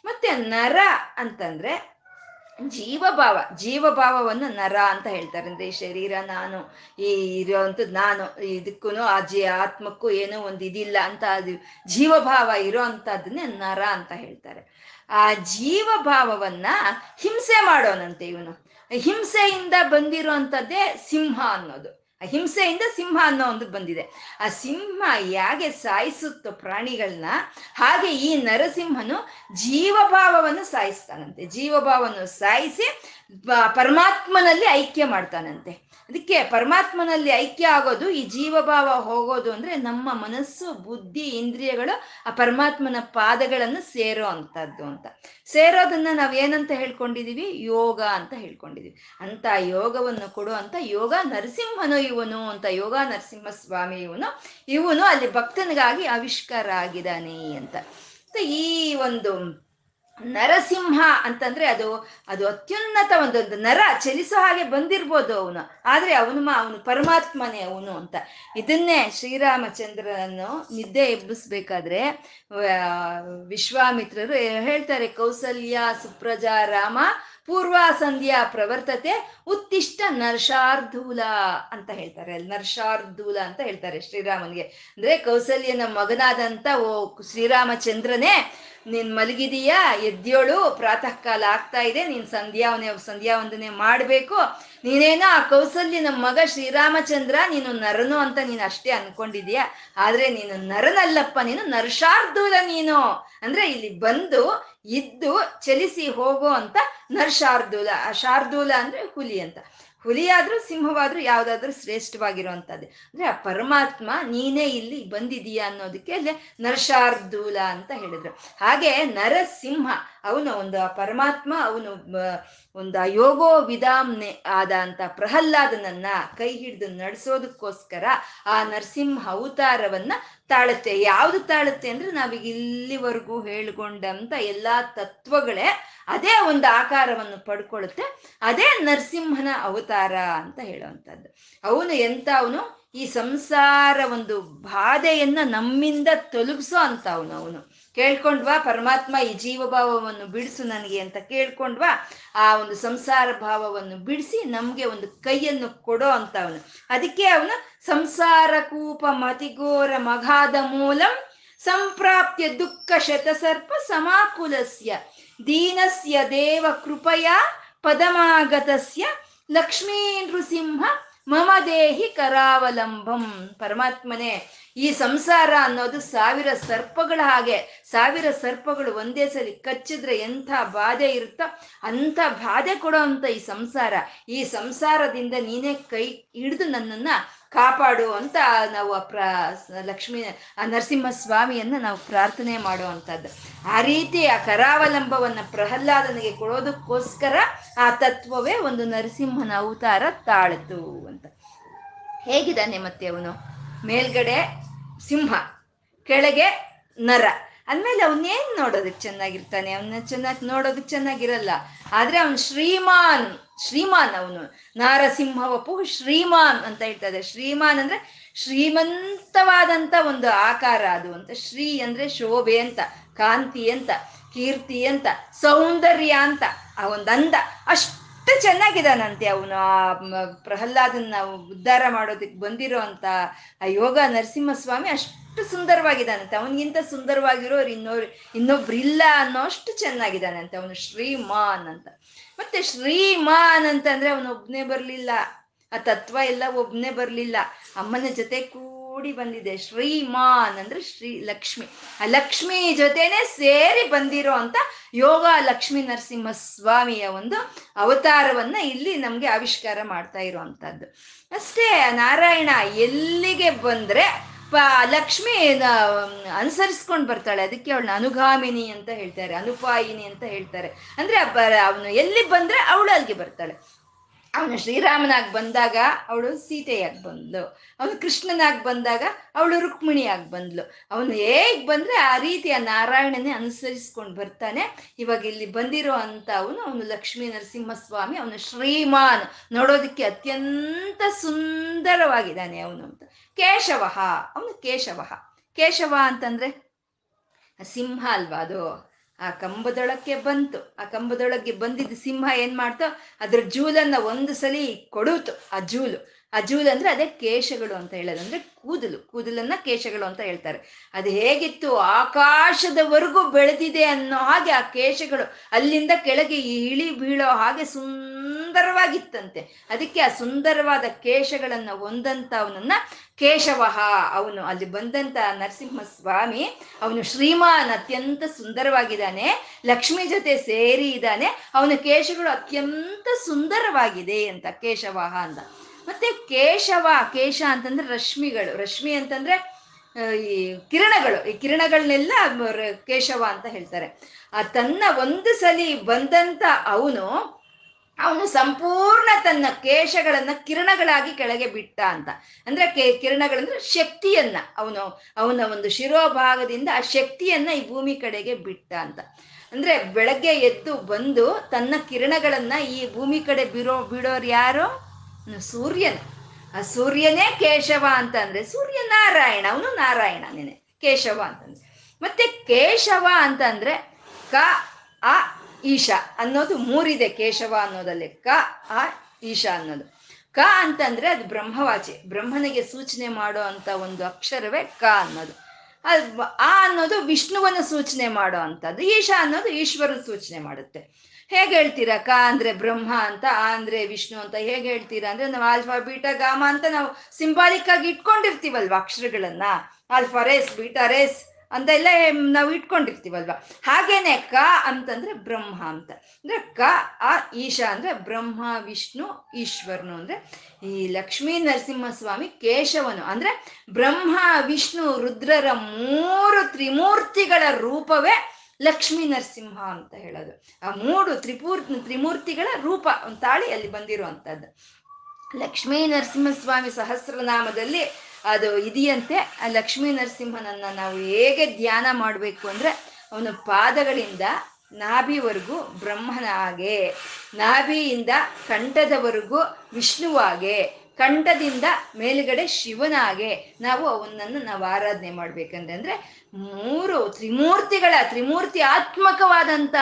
ಮತ್ತೆ ನರ ಅಂತಂದ್ರೆ ಜೀವಭಾವ, ಜೀವಭಾವವನ್ನು ನರ ಅಂತ ಹೇಳ್ತಾರೆ. ಅಂದ್ರೆ ಈ ಶರೀರ ನಾನು, ಈ ಇರೋವಂಥದ್ದು ನಾನು, ಇದಕ್ಕೂ ಆ ಜೀ ಆತ್ಮಕ್ಕೂ ಏನೋ ಒಂದು ಇದಿಲ್ಲ ಅಂತ ಅದು ಜೀವಭಾವ ಇರೋ ಅಂಥದ್ದನ್ನೇ ನರ ಅಂತ ಹೇಳ್ತಾರೆ. ಆ ಜೀವಭಾವವನ್ನ ಹಿಂಸೆ ಮಾಡೋನಂತೆ ಇವನು. ಹಿಂಸೆಯಿಂದ ಬಂದಿರೋ ಅಂಥದ್ದೇ ಸಿಂಹ ಅನ್ನೋದು. ಹಿಂಸೆಯಿಂದ ಸಿಂಹ ಅನ್ನೋ ಒಂದು ಬಂದಿದೆ. ಆ ಸಿಂಹ ಹೇಗೆ ಸಾಯಿಸುತ್ತೋ ಪ್ರಾಣಿಗಳನ್ನ, ಹಾಗೆ ಈ ನರಸಿಂಹನು ಜೀವಭಾವವನ್ನು ಸಾಯಿಸ್ತಾನಂತೆ. ಜೀವಭಾವವನ್ನು ಸಾಯಿಸಿ ಪರಮಾತ್ಮನಲ್ಲಿ ಐಕ್ಯ ಮಾಡ್ತಾನಂತೆ. ಅದಕ್ಕೆ ಪರಮಾತ್ಮನಲ್ಲಿ ಐಕ್ಯ ಆಗೋದು, ಈ ಜೀವಭಾವ ಹೋಗೋದು ಅಂದ್ರೆ ನಮ್ಮ ಮನಸ್ಸು, ಬುದ್ಧಿ, ಇಂದ್ರಿಯಗಳು ಆ ಪರಮಾತ್ಮನ ಪಾದಗಳನ್ನು ಸೇರೋ ಅಂಥದ್ದು ಅಂತ. ಸೇರೋದನ್ನ ನಾವೇನಂತ ಹೇಳ್ಕೊಂಡಿದೀವಿ? ಯೋಗ ಅಂತ ಹೇಳ್ಕೊಂಡಿದೀವಿ. ಅಂತ ಯೋಗವನ್ನು ಕೊಡು ಅಂತ ಯೋಗ ನರಸಿಂಹನು ಇವನು ಅಂತ, ಯೋಗ ನರಸಿಂಹ ಸ್ವಾಮಿ ಇವನು ಇವನು ಅಲ್ಲಿ ಭಕ್ತನಿಗಾಗಿ ಆವಿಷ್ಕಾರ ಆಗಿದ್ದಾನೆ ಅಂತ. ಈ ಒಂದು ನರಸಿಂಹ ಅಂತಂದ್ರೆ ಅದು ಅದು ಅತ್ಯುನ್ನತ ಒಂದೊಂದು ನರ ಚಲಿಸೋ ಹಾಗೆ ಬಂದಿರ್ಬೋದು ಅವನು, ಆದ್ರೆ ಅವನು ಅವನು ಪರಮಾತ್ಮನೇ ಅವನು ಅಂತ. ಇದನ್ನೇ ಶ್ರೀರಾಮಚಂದ್ರನನ್ನು ನಿದ್ದೆ ಎಬ್ಬಿಸ್ಬೇಕಾದ್ರೆ ವಿಶ್ವಾಮಿತ್ರರು ಹೇಳ್ತಾರೆ, ಕೌಸಲ್ಯ ಸುಪ್ರಜಾ ರಾಮ ಪೂರ್ವ ಸಂಧ್ಯಾ ಪ್ರವರ್ತತೆ ಉತ್ತಿಷ್ಟ ನರ್ಷಾರ್ಧೂಲ ಅಂತ ಹೇಳ್ತಾರೆ. ಅಲ್ಲಿ ನರ್ಷಾರ್ಧೂಲ ಅಂತ ಹೇಳ್ತಾರೆ ಶ್ರೀರಾಮನಿಗೆ. ಅಂದ್ರೆ ಕೌಸಲ್ಯನ ಮಗನಾದಂತ ಓ ಶ್ರೀರಾಮಚಂದ್ರನೇ, ನೀನ್ ಮಲಗಿದೀಯಾ, ಎದ್ದೇಳು, ಪ್ರಾತಃ ಕಾಲ ಆಗ್ತಾ ಇದೆ, ನೀನ್ ಸಂಧ್ಯಾವನೆ ಸಂಧ್ಯಾ ವಂದನೆ ಮಾಡ್ಬೇಕು. ನೀನೇನೋ ಆ ಕೌಸಲ್ಯನ ಮಗ ಶ್ರೀರಾಮಚಂದ್ರ, ನೀನು ನರನು ಅಂತ ನೀನು ಅಷ್ಟೇ ಅನ್ಕೊಂಡಿದೀಯ, ಆದ್ರೆ ನೀನು ನರನಲ್ಲಪ್ಪ, ನೀನು ನರ್ಷಾರ್ಧೂಲ ನೀನು. ಅಂದ್ರೆ ಇಲ್ಲಿ ಬಂದು ಇದ್ದು ಚಲಿಸಿ ಹೋಗೋ ಅಂತ ನರ್ಷಾರ್ಧೂಲ. ಆ ಶಾರ್ಧೂಲ ಅಂದ್ರೆ ಹುಲಿ ಅಂತ. ಹುಲಿಯಾದ್ರೂ ಸಿಂಹವಾದ್ರೂ ಯಾವ್ದಾದ್ರೂ ಶ್ರೇಷ್ಠವಾಗಿರುವಂತದ್ದೇ. ಅಂದ್ರೆ ಆ ಪರಮಾತ್ಮ ನೀನೇ ಇಲ್ಲಿ ಬಂದಿದೀಯಾ ಅನ್ನೋದಕ್ಕೆ ಅಲ್ಲೇ ನರ್ಷಾರ್ಧೂಲ ಅಂತ ಹೇಳಿದ್ರು. ಹಾಗೆ ನರಸಿಂಹ ಅವನು ಒಂದು ಪರಮಾತ್ಮ, ಅವನು ಒಂದು ಯೋಗೋ ವಿಧಾಮ್ನೆ ಆದಂತ ಪ್ರಹ್ಲಾದನನ್ನ ಕೈ ಹಿಡಿದು ನಡೆಸೋದಕ್ಕೋಸ್ಕರ ಆ ನರಸಿಂಹ ಅವತಾರವನ್ನ ತಾಳುತ್ತೆ. ಯಾವುದು ತಾಳುತ್ತೆ ಅಂದ್ರೆ ನಾವೀಗ ಇಲ್ಲಿವರೆಗೂ ಹೇಳ್ಕೊಂಡಂತ ಎಲ್ಲಾ ತತ್ವಗಳೇ ಅದೇ ಒಂದು ಆಕಾರವನ್ನು ಪಡ್ಕೊಳ್ಳುತ್ತೆ. ಅದೇ ನರಸಿಂಹನ ಅವತಾರ ಅಂತ ಹೇಳುವಂಥದ್ದು. ಅವನು ಎಂತ ಅವನು ಈ ಸಂಸಾರ ಒಂದು ಬಾಧೆಯನ್ನ ನಮ್ಮಿಂದ ತೊಲಗಿಸೋ ಅಂತ ಅವನು ಅವನು ಕೇಳ್ಕೊಂಡ್ವಾ ಪರಮಾತ್ಮ, ಈ ಜೀವಭಾವವನ್ನು ಬಿಡಿಸು ನನಗೆ ಅಂತ ಕೇಳ್ಕೊಂಡ್ವಾ, ಆ ಒಂದು ಸಂಸಾರ ಭಾವವನ್ನು ಬಿಡಿಸಿ ನಮ್ಗೆ ಒಂದು ಕೈಯನ್ನು ಕೊಡೋ ಅಂತ ಅವನು. ಅದಕ್ಕೆ ಅವನು ಸಂಸಾರ ಕೂಪ ಮತಿಗೋರ ಮಘಾದ ಮೂಲಂ ಸಂಪ್ರಾಪ್ತ್ಯ ದುಃಖ ಶತಸರ್ಪ ಸಮಾಕುಲಸ್ಯ ದೀನಸ್ಯ ದೇವ ಕೃಪಯ ಪದಮಾಗತಸ್ಯ ಲಕ್ಷ್ಮೀ ನೃಸಿಂಹ ಮಮ ದೇಹಿ ಕರಾವಲಂಬಂ. ಪರಮಾತ್ಮನೇ, ಈ ಸಂಸಾರ ಅನ್ನೋದು ಸಾವಿರ ಸರ್ಪಗಳ ಹಾಗೆ, ಸಾವಿರ ಸರ್ಪಗಳು ಒಂದೇ ಸರಿ ಕಚ್ಚಿದ್ರೆ ಎಂಥ ಬಾಧೆ ಇರುತ್ತೋ ಅಂಥ ಬಾಧೆ ಕೊಡೋ ಅಂತ ಈ ಸಂಸಾರ. ಈ ಸಂಸಾರದಿಂದ ನೀನೇ ಕೈ ಹಿಡಿದು ನನ್ನನ್ನ ಕಾಪಾಡು ಅಂತ ನಾವು ಆ ಪ್ರ ಲಕ್ಷ್ಮೀ ನರಸಿಂಹ ಸ್ವಾಮಿಯನ್ನ ನಾವು ಪ್ರಾರ್ಥನೆ ಮಾಡುವಂಥದ್ದು. ಆ ರೀತಿ ಆ ಕರಾವಲಂಬವನ್ನ ಪ್ರಹ್ಲಾದನಿಗೆ ಕೊಡೋದಕ್ಕೋಸ್ಕರ ಆ ತತ್ವವೇ ಒಂದು ನರಸಿಂಹನ ಅವತಾರ ತಾಳಿತು ಅಂತ. ಹೇಗಿದ್ದಾನೆ ಮತ್ತೆ ಅವನು? ಮೇಲ್ಗಡೆ ಸಿಂಹ, ಕೆಳಗೆ ನರ. ಅಂದಮೇಲೆ ಅವನೇನ್ ನೋಡೋದಕ್ಕೆ ಚೆನ್ನಾಗಿರ್ತಾನೆ? ಅವನ್ನ ಚೆನ್ನಾಗಿ ನೋಡೋದಕ್ಕೆ ಚೆನ್ನಾಗಿರಲ್ಲ. ಆದ್ರೆ ಅವನು ಶ್ರೀಮಾನ್ ಶ್ರೀಮಾನ್ ಅವನು ನಾರಸಿಂಹವಪು ಶ್ರೀಮಾನ್ ಅಂತ ಹೇಳ್ತಾರೆ. ಶ್ರೀಮಾನ್ ಅಂದ್ರೆ ಶ್ರೀಮಂತವಾದಂತ ಒಂದು ಆಕಾರ ಅದು ಅಂತ. ಶ್ರೀ ಅಂದ್ರೆ ಶೋಭೆ ಅಂತ, ಕಾಂತಿ ಅಂತ, ಕೀರ್ತಿ ಅಂತ, ಸೌಂದರ್ಯ ಅಂತ, ಆ ಒಂದು ಅಂದ. ಅಷ್ಟು ಚೆನ್ನಾಗಿದ್ದಾನಂತೆ ಅವನು. ಆ ಪ್ರಹ್ಲಾದನ್ನ ಉದ್ಧಾರ ಮಾಡೋದಕ್ಕೆ ಬಂದಿರೋ ಅಂತ ಆ ಯೋಗ ನರಸಿಂಹಸ್ವಾಮಿ ಅಷ್ಟು ಸುಂದರವಾಗಿದ್ದಾನಂತೆ. ಅವನಿಗಿಂತ ಸುಂದರವಾಗಿರೋರು ಇನ್ನೋರು ಇನ್ನೊಬ್ರು ಇಲ್ಲ ಅನ್ನೋ ಅಷ್ಟು ಚೆನ್ನಾಗಿದ್ದಾನಂತೆ ಅವನು, ಶ್ರೀಮಾನ್ ಅಂತ. ಮತ್ತೆ ಶ್ರೀಮಾನ್ ಅಂತಂದ್ರೆ ಅವನೊಬ್ನೇ ಬರ್ಲಿಲ್ಲ, ಆ ತತ್ವ ಎಲ್ಲ ಒಬ್ನೇ ಬರ್ಲಿಲ್ಲ, ಅಮ್ಮನ ಜೊತೆ ಕೂಡಿ ಬಂದಿದೆ. ಶ್ರೀಮಾನ್ ಅಂದ್ರೆ ಶ್ರೀ ಲಕ್ಷ್ಮಿ, ಆ ಲಕ್ಷ್ಮಿ ಜೊತೆನೆ ಸೇರಿ ಬಂದಿರೋ ಅಂತ ಯೋಗ ಲಕ್ಷ್ಮೀ ನರಸಿಂಹ ಸ್ವಾಮಿಯ ಒಂದು ಅವತಾರವನ್ನ ಇಲ್ಲಿ ನಮ್ಗೆ ಆವಿಷ್ಕಾರ ಮಾಡ್ತಾ ಇರುವಂತಹದ್ದು. ಅಷ್ಟೇ ನಾರಾಯಣ ಎಲ್ಲಿಗೆ ಬಂದ್ರೆ ಲಕ್ಷ್ಮಿ ಅನುಸರಿಸ್ಕೊಂಡು ಬರ್ತಾಳೆ. ಅದಕ್ಕೆ ಅವಳನ್ನ ಅನುಗಾಮಿನಿ ಅಂತ ಹೇಳ್ತಾರೆ, ಅನುಪಾಯಿನಿ ಅಂತ ಹೇಳ್ತಾರೆ. ಅಂದ್ರೆ ಅವನು ಎಲ್ಲಿ ಬಂದ್ರೆ ಅವಳು ಅಲ್ಲಿಗೆ ಬರ್ತಾಳೆ. ಅವನು ಶ್ರೀರಾಮನಾಗಿ ಬಂದಾಗ ಅವಳು ಸೀತೆಯಾಗಿ ಬಂದ್ಲು, ಅವನು ಕೃಷ್ಣನಾಗಿ ಬಂದಾಗ ಅವಳು ರುಕ್ಮಿಣಿಯಾಗಿ ಬಂದ್ಲು. ಅವನು ಹೇಗ್ ಬಂದ್ರೆ ಆ ರೀತಿಯ ನಾರಾಯಣನೇ ಅನುಸರಿಸ್ಕೊಂಡು ಬರ್ತಾನೆ. ಇವಾಗ ಇಲ್ಲಿ ಬಂದಿರೋ ಅಂತ ಅವನು ಅವನು ಲಕ್ಷ್ಮೀ ನರಸಿಂಹಸ್ವಾಮಿ, ಅವನು ಶ್ರೀಮಾನ್, ನೋಡೋದಕ್ಕೆ ಅತ್ಯಂತ ಸುಂದರವಾಗಿದ್ದಾನೆ ಅವನು ಅಂತ. ಕೇಶವ, ಅವನು ಕೇಶವ. ಕೇಶವ ಅಂತಂದ್ರೆ ಸಿಂಹ ಅಲ್ವಾ, ಅದು ಆ ಕಂಬದೊಳಕ್ಕೆ ಬಂತು. ಆ ಕಂಬದೊಳಗೆ ಬಂದಿದ್ದ ಸಿಂಹ ಏನ್ ಮಾಡ್ತೋ, ಅದ್ರ ಜೂಲನ್ನ ಒಂದು ಸಲಿ ಕೊಡುತ್ತು. ಆ ಜೂಲು, ಆ ಜೂಲ್ ಅಂದ್ರೆ ಅದೇ ಕೇಶಗಳು ಅಂತ ಹೇಳೋದು, ಅಂದ್ರೆ ಕೂದಲು, ಕೂದಲನ್ನ ಕೇಶಗಳು ಅಂತ ಹೇಳ್ತಾರೆ. ಅದು ಹೇಗಿತ್ತು, ಆಕಾಶದವರೆಗೂ ಬೆಳೆದಿದೆ ಅನ್ನೋ ಹಾಗೆ ಆ ಕೇಶಗಳು, ಅಲ್ಲಿಂದ ಕೆಳಗೆ ಇಳಿ ಬೀಳೋ ಹಾಗೆ ಸುಂದರವಾಗಿತ್ತಂತೆ. ಅದಕ್ಕೆ ಆ ಸುಂದರವಾದ ಕೇಶಗಳನ್ನ ಒಂದಂತ ಅವನನ್ನ ಕೇಶವ. ಅವನು ಅಲ್ಲಿ ಬಂದಂತ ನರಸಿಂಹಸ್ವಾಮಿ ಅವನು ಶ್ರೀಮಾನ್, ಅತ್ಯಂತ ಸುಂದರವಾಗಿದ್ದಾನೆ, ಲಕ್ಷ್ಮಿ ಜೊತೆ ಸೇರಿ ಇದ್ದಾನೆ, ಅವನ ಕೇಶಗಳು ಅತ್ಯಂತ ಸುಂದರವಾಗಿದೆ ಅಂತ ಕೇಶವ ಅಂತ. ಮತ್ತೆ ಕೇಶವ, ಕೇಶ ಅಂತಂದ್ರೆ ರಶ್ಮಿಗಳು, ರಶ್ಮಿ ಅಂತಂದ್ರೆ ಈ ಕಿರಣಗಳು, ಈ ಕಿರಣಗಳನ್ನೆಲ್ಲ ಕೇಶವ ಅಂತ ಹೇಳ್ತಾರೆ. ಆ ತನ್ನ ಒಂದು ಸಲಿ ಬಂದಂತ ಅವನು ಅವನು ಸಂಪೂರ್ಣ ತನ್ನ ಕೇಶಗಳನ್ನ ಕಿರಣಗಳಾಗಿ ಕೆಳಗೆ ಬಿಟ್ಟ ಅಂತ. ಅಂದ್ರೆ ಕೇ ಕಿರಣಗಳಂದ್ರೆ ಶಕ್ತಿಯನ್ನ, ಅವನು ಅವನ ಒಂದು ಶಿರೋಭಾಗದಿಂದ ಆ ಶಕ್ತಿಯನ್ನ ಈ ಭೂಮಿ ಕಡೆಗೆ ಬಿಟ್ಟ ಅಂತ. ಅಂದ್ರೆ ಬೆಳಗ್ಗೆ ಎದ್ದು ಬಂದು ತನ್ನ ಕಿರಣಗಳನ್ನ ಈ ಭೂಮಿ ಕಡೆ ಬಿರೋ ಬಿಡೋರು ಯಾರು, ಸೂರ್ಯನ. ಆ ಸೂರ್ಯನೇ ಕೇಶವ ಅಂತ ಅಂದ್ರೆ ಸೂರ್ಯ ನಾರಾಯಣ, ಅವನು ನಾರಾಯಣ ನೆನೆ ಕೇಶವ ಅಂತಂದ್ರೆ. ಮತ್ತೆ ಕೇಶವ ಅಂತ ಅಂದ್ರೆ ಕ ಆ ಈಶ ಅನ್ನೋದು ಮೂರಿದೆ ಕೇಶವ ಅನ್ನೋದಲ್ಲಿ, ಕ ಆ ಈಶ ಅನ್ನೋದು. ಕ ಅಂತಂದ್ರೆ ಅದು ಬ್ರಹ್ಮವಾಚಿ, ಬ್ರಹ್ಮನಿಗೆ ಸೂಚನೆ ಮಾಡೋ ಅಂತ ಒಂದು ಅಕ್ಷರವೇ ಕ ಅನ್ನೋದು. ಅದು ಆ ಅನ್ನೋದು ವಿಷ್ಣುವನ್ನು ಸೂಚನೆ ಮಾಡೋ ಅಂತದ್ದು, ಈಶ ಅನ್ನೋದು ಈಶ್ವರನ ಸೂಚನೆ ಮಾಡುತ್ತೆ. ಹೇಗೆ ಹೇಳ್ತೀರಾ ಕ ಅಂದ್ರೆ ಬ್ರಹ್ಮ ಅಂತ, ಆ ಅಂದ್ರೆ ವಿಷ್ಣು ಅಂತ ಹೇಗೆ ಹೇಳ್ತೀರಾ ಅಂದ್ರೆ, ನಾವು ಆಲ್ಫಾ ಬೀಟಾ ಗಾಮ ಅಂತ ನಾವು ಸಿಂಬಾಲಿಕ್ ಆಗಿ ಇಟ್ಕೊಂಡಿರ್ತೀವಲ್ವ ಅಕ್ಷರಗಳನ್ನ, ಆಲ್ಫಾ ರೇಸ್ ಬೀಟಾ ರೇಸ್ ಅಂತ ಎಲ್ಲ ನಾವು ಇಟ್ಕೊಂಡಿರ್ತೀವಲ್ವ. ಹಾಗೇನೆ ಕ ಅಂತಂದ್ರೆ ಬ್ರಹ್ಮ ಅಂತ, ಅಂದ್ರೆ ಕ ಆ ಈಶಾ ಅಂದ್ರೆ ಬ್ರಹ್ಮ ವಿಷ್ಣು ಈಶ್ವರನು. ಅಂದ್ರೆ ಈ ಲಕ್ಷ್ಮೀ ನರಸಿಂಹಸ್ವಾಮಿ ಕೇಶವನು ಅಂದ್ರೆ ಬ್ರಹ್ಮ ವಿಷ್ಣು ರುದ್ರರ ಮೂರು ತ್ರಿಮೂರ್ತಿಗಳ ರೂಪವೇ ಲಕ್ಷ್ಮೀ ನರಸಿಂಹ ಅಂತ ಹೇಳೋದು. ಆ ಮೂರು ತ್ರಿಪೂರ್ ತ್ರಿಮೂರ್ತಿಗಳ ರೂಪ ತಾಳಿ ಅಲ್ಲಿ ಬಂದಿರುವಂತಹದ್ದು. ಲಕ್ಷ್ಮೀ ನರಸಿಂಹಸ್ವಾಮಿ ಸಹಸ್ರನಾಮದಲ್ಲಿ ಅದು ಇದೆಯಂತೆ. ಆ ಲಕ್ಷ್ಮೀ ನರಸಿಂಹನನ್ನ ನಾವು ಹೇಗೆ ಧ್ಯಾನ ಮಾಡಬೇಕು ಅಂದ್ರೆ, ಅವನ ಪಾದಗಳಿಂದ ನಾಭಿವರೆಗೂ ಬ್ರಹ್ಮನಾಗೆ, ನಾಭಿಯಿಂದ ಕಂಠದವರೆಗೂ ವಿಷ್ಣುವಾಗೆ, ಕಂಠದಿಂದ ಮೇಲುಗಡೆ ಶಿವನಾಗೆ ನಾವು ಅವನನ್ನು ನಾವು ಆರಾಧನೆ ಮಾಡ್ಬೇಕಂದ್ರೆ, ಅಂದ್ರೆ ಮೂರು ತ್ರಿಮೂರ್ತಿಗಳ ತ್ರಿಮೂರ್ತಿ ಆತ್ಮಕವಾದಂಥ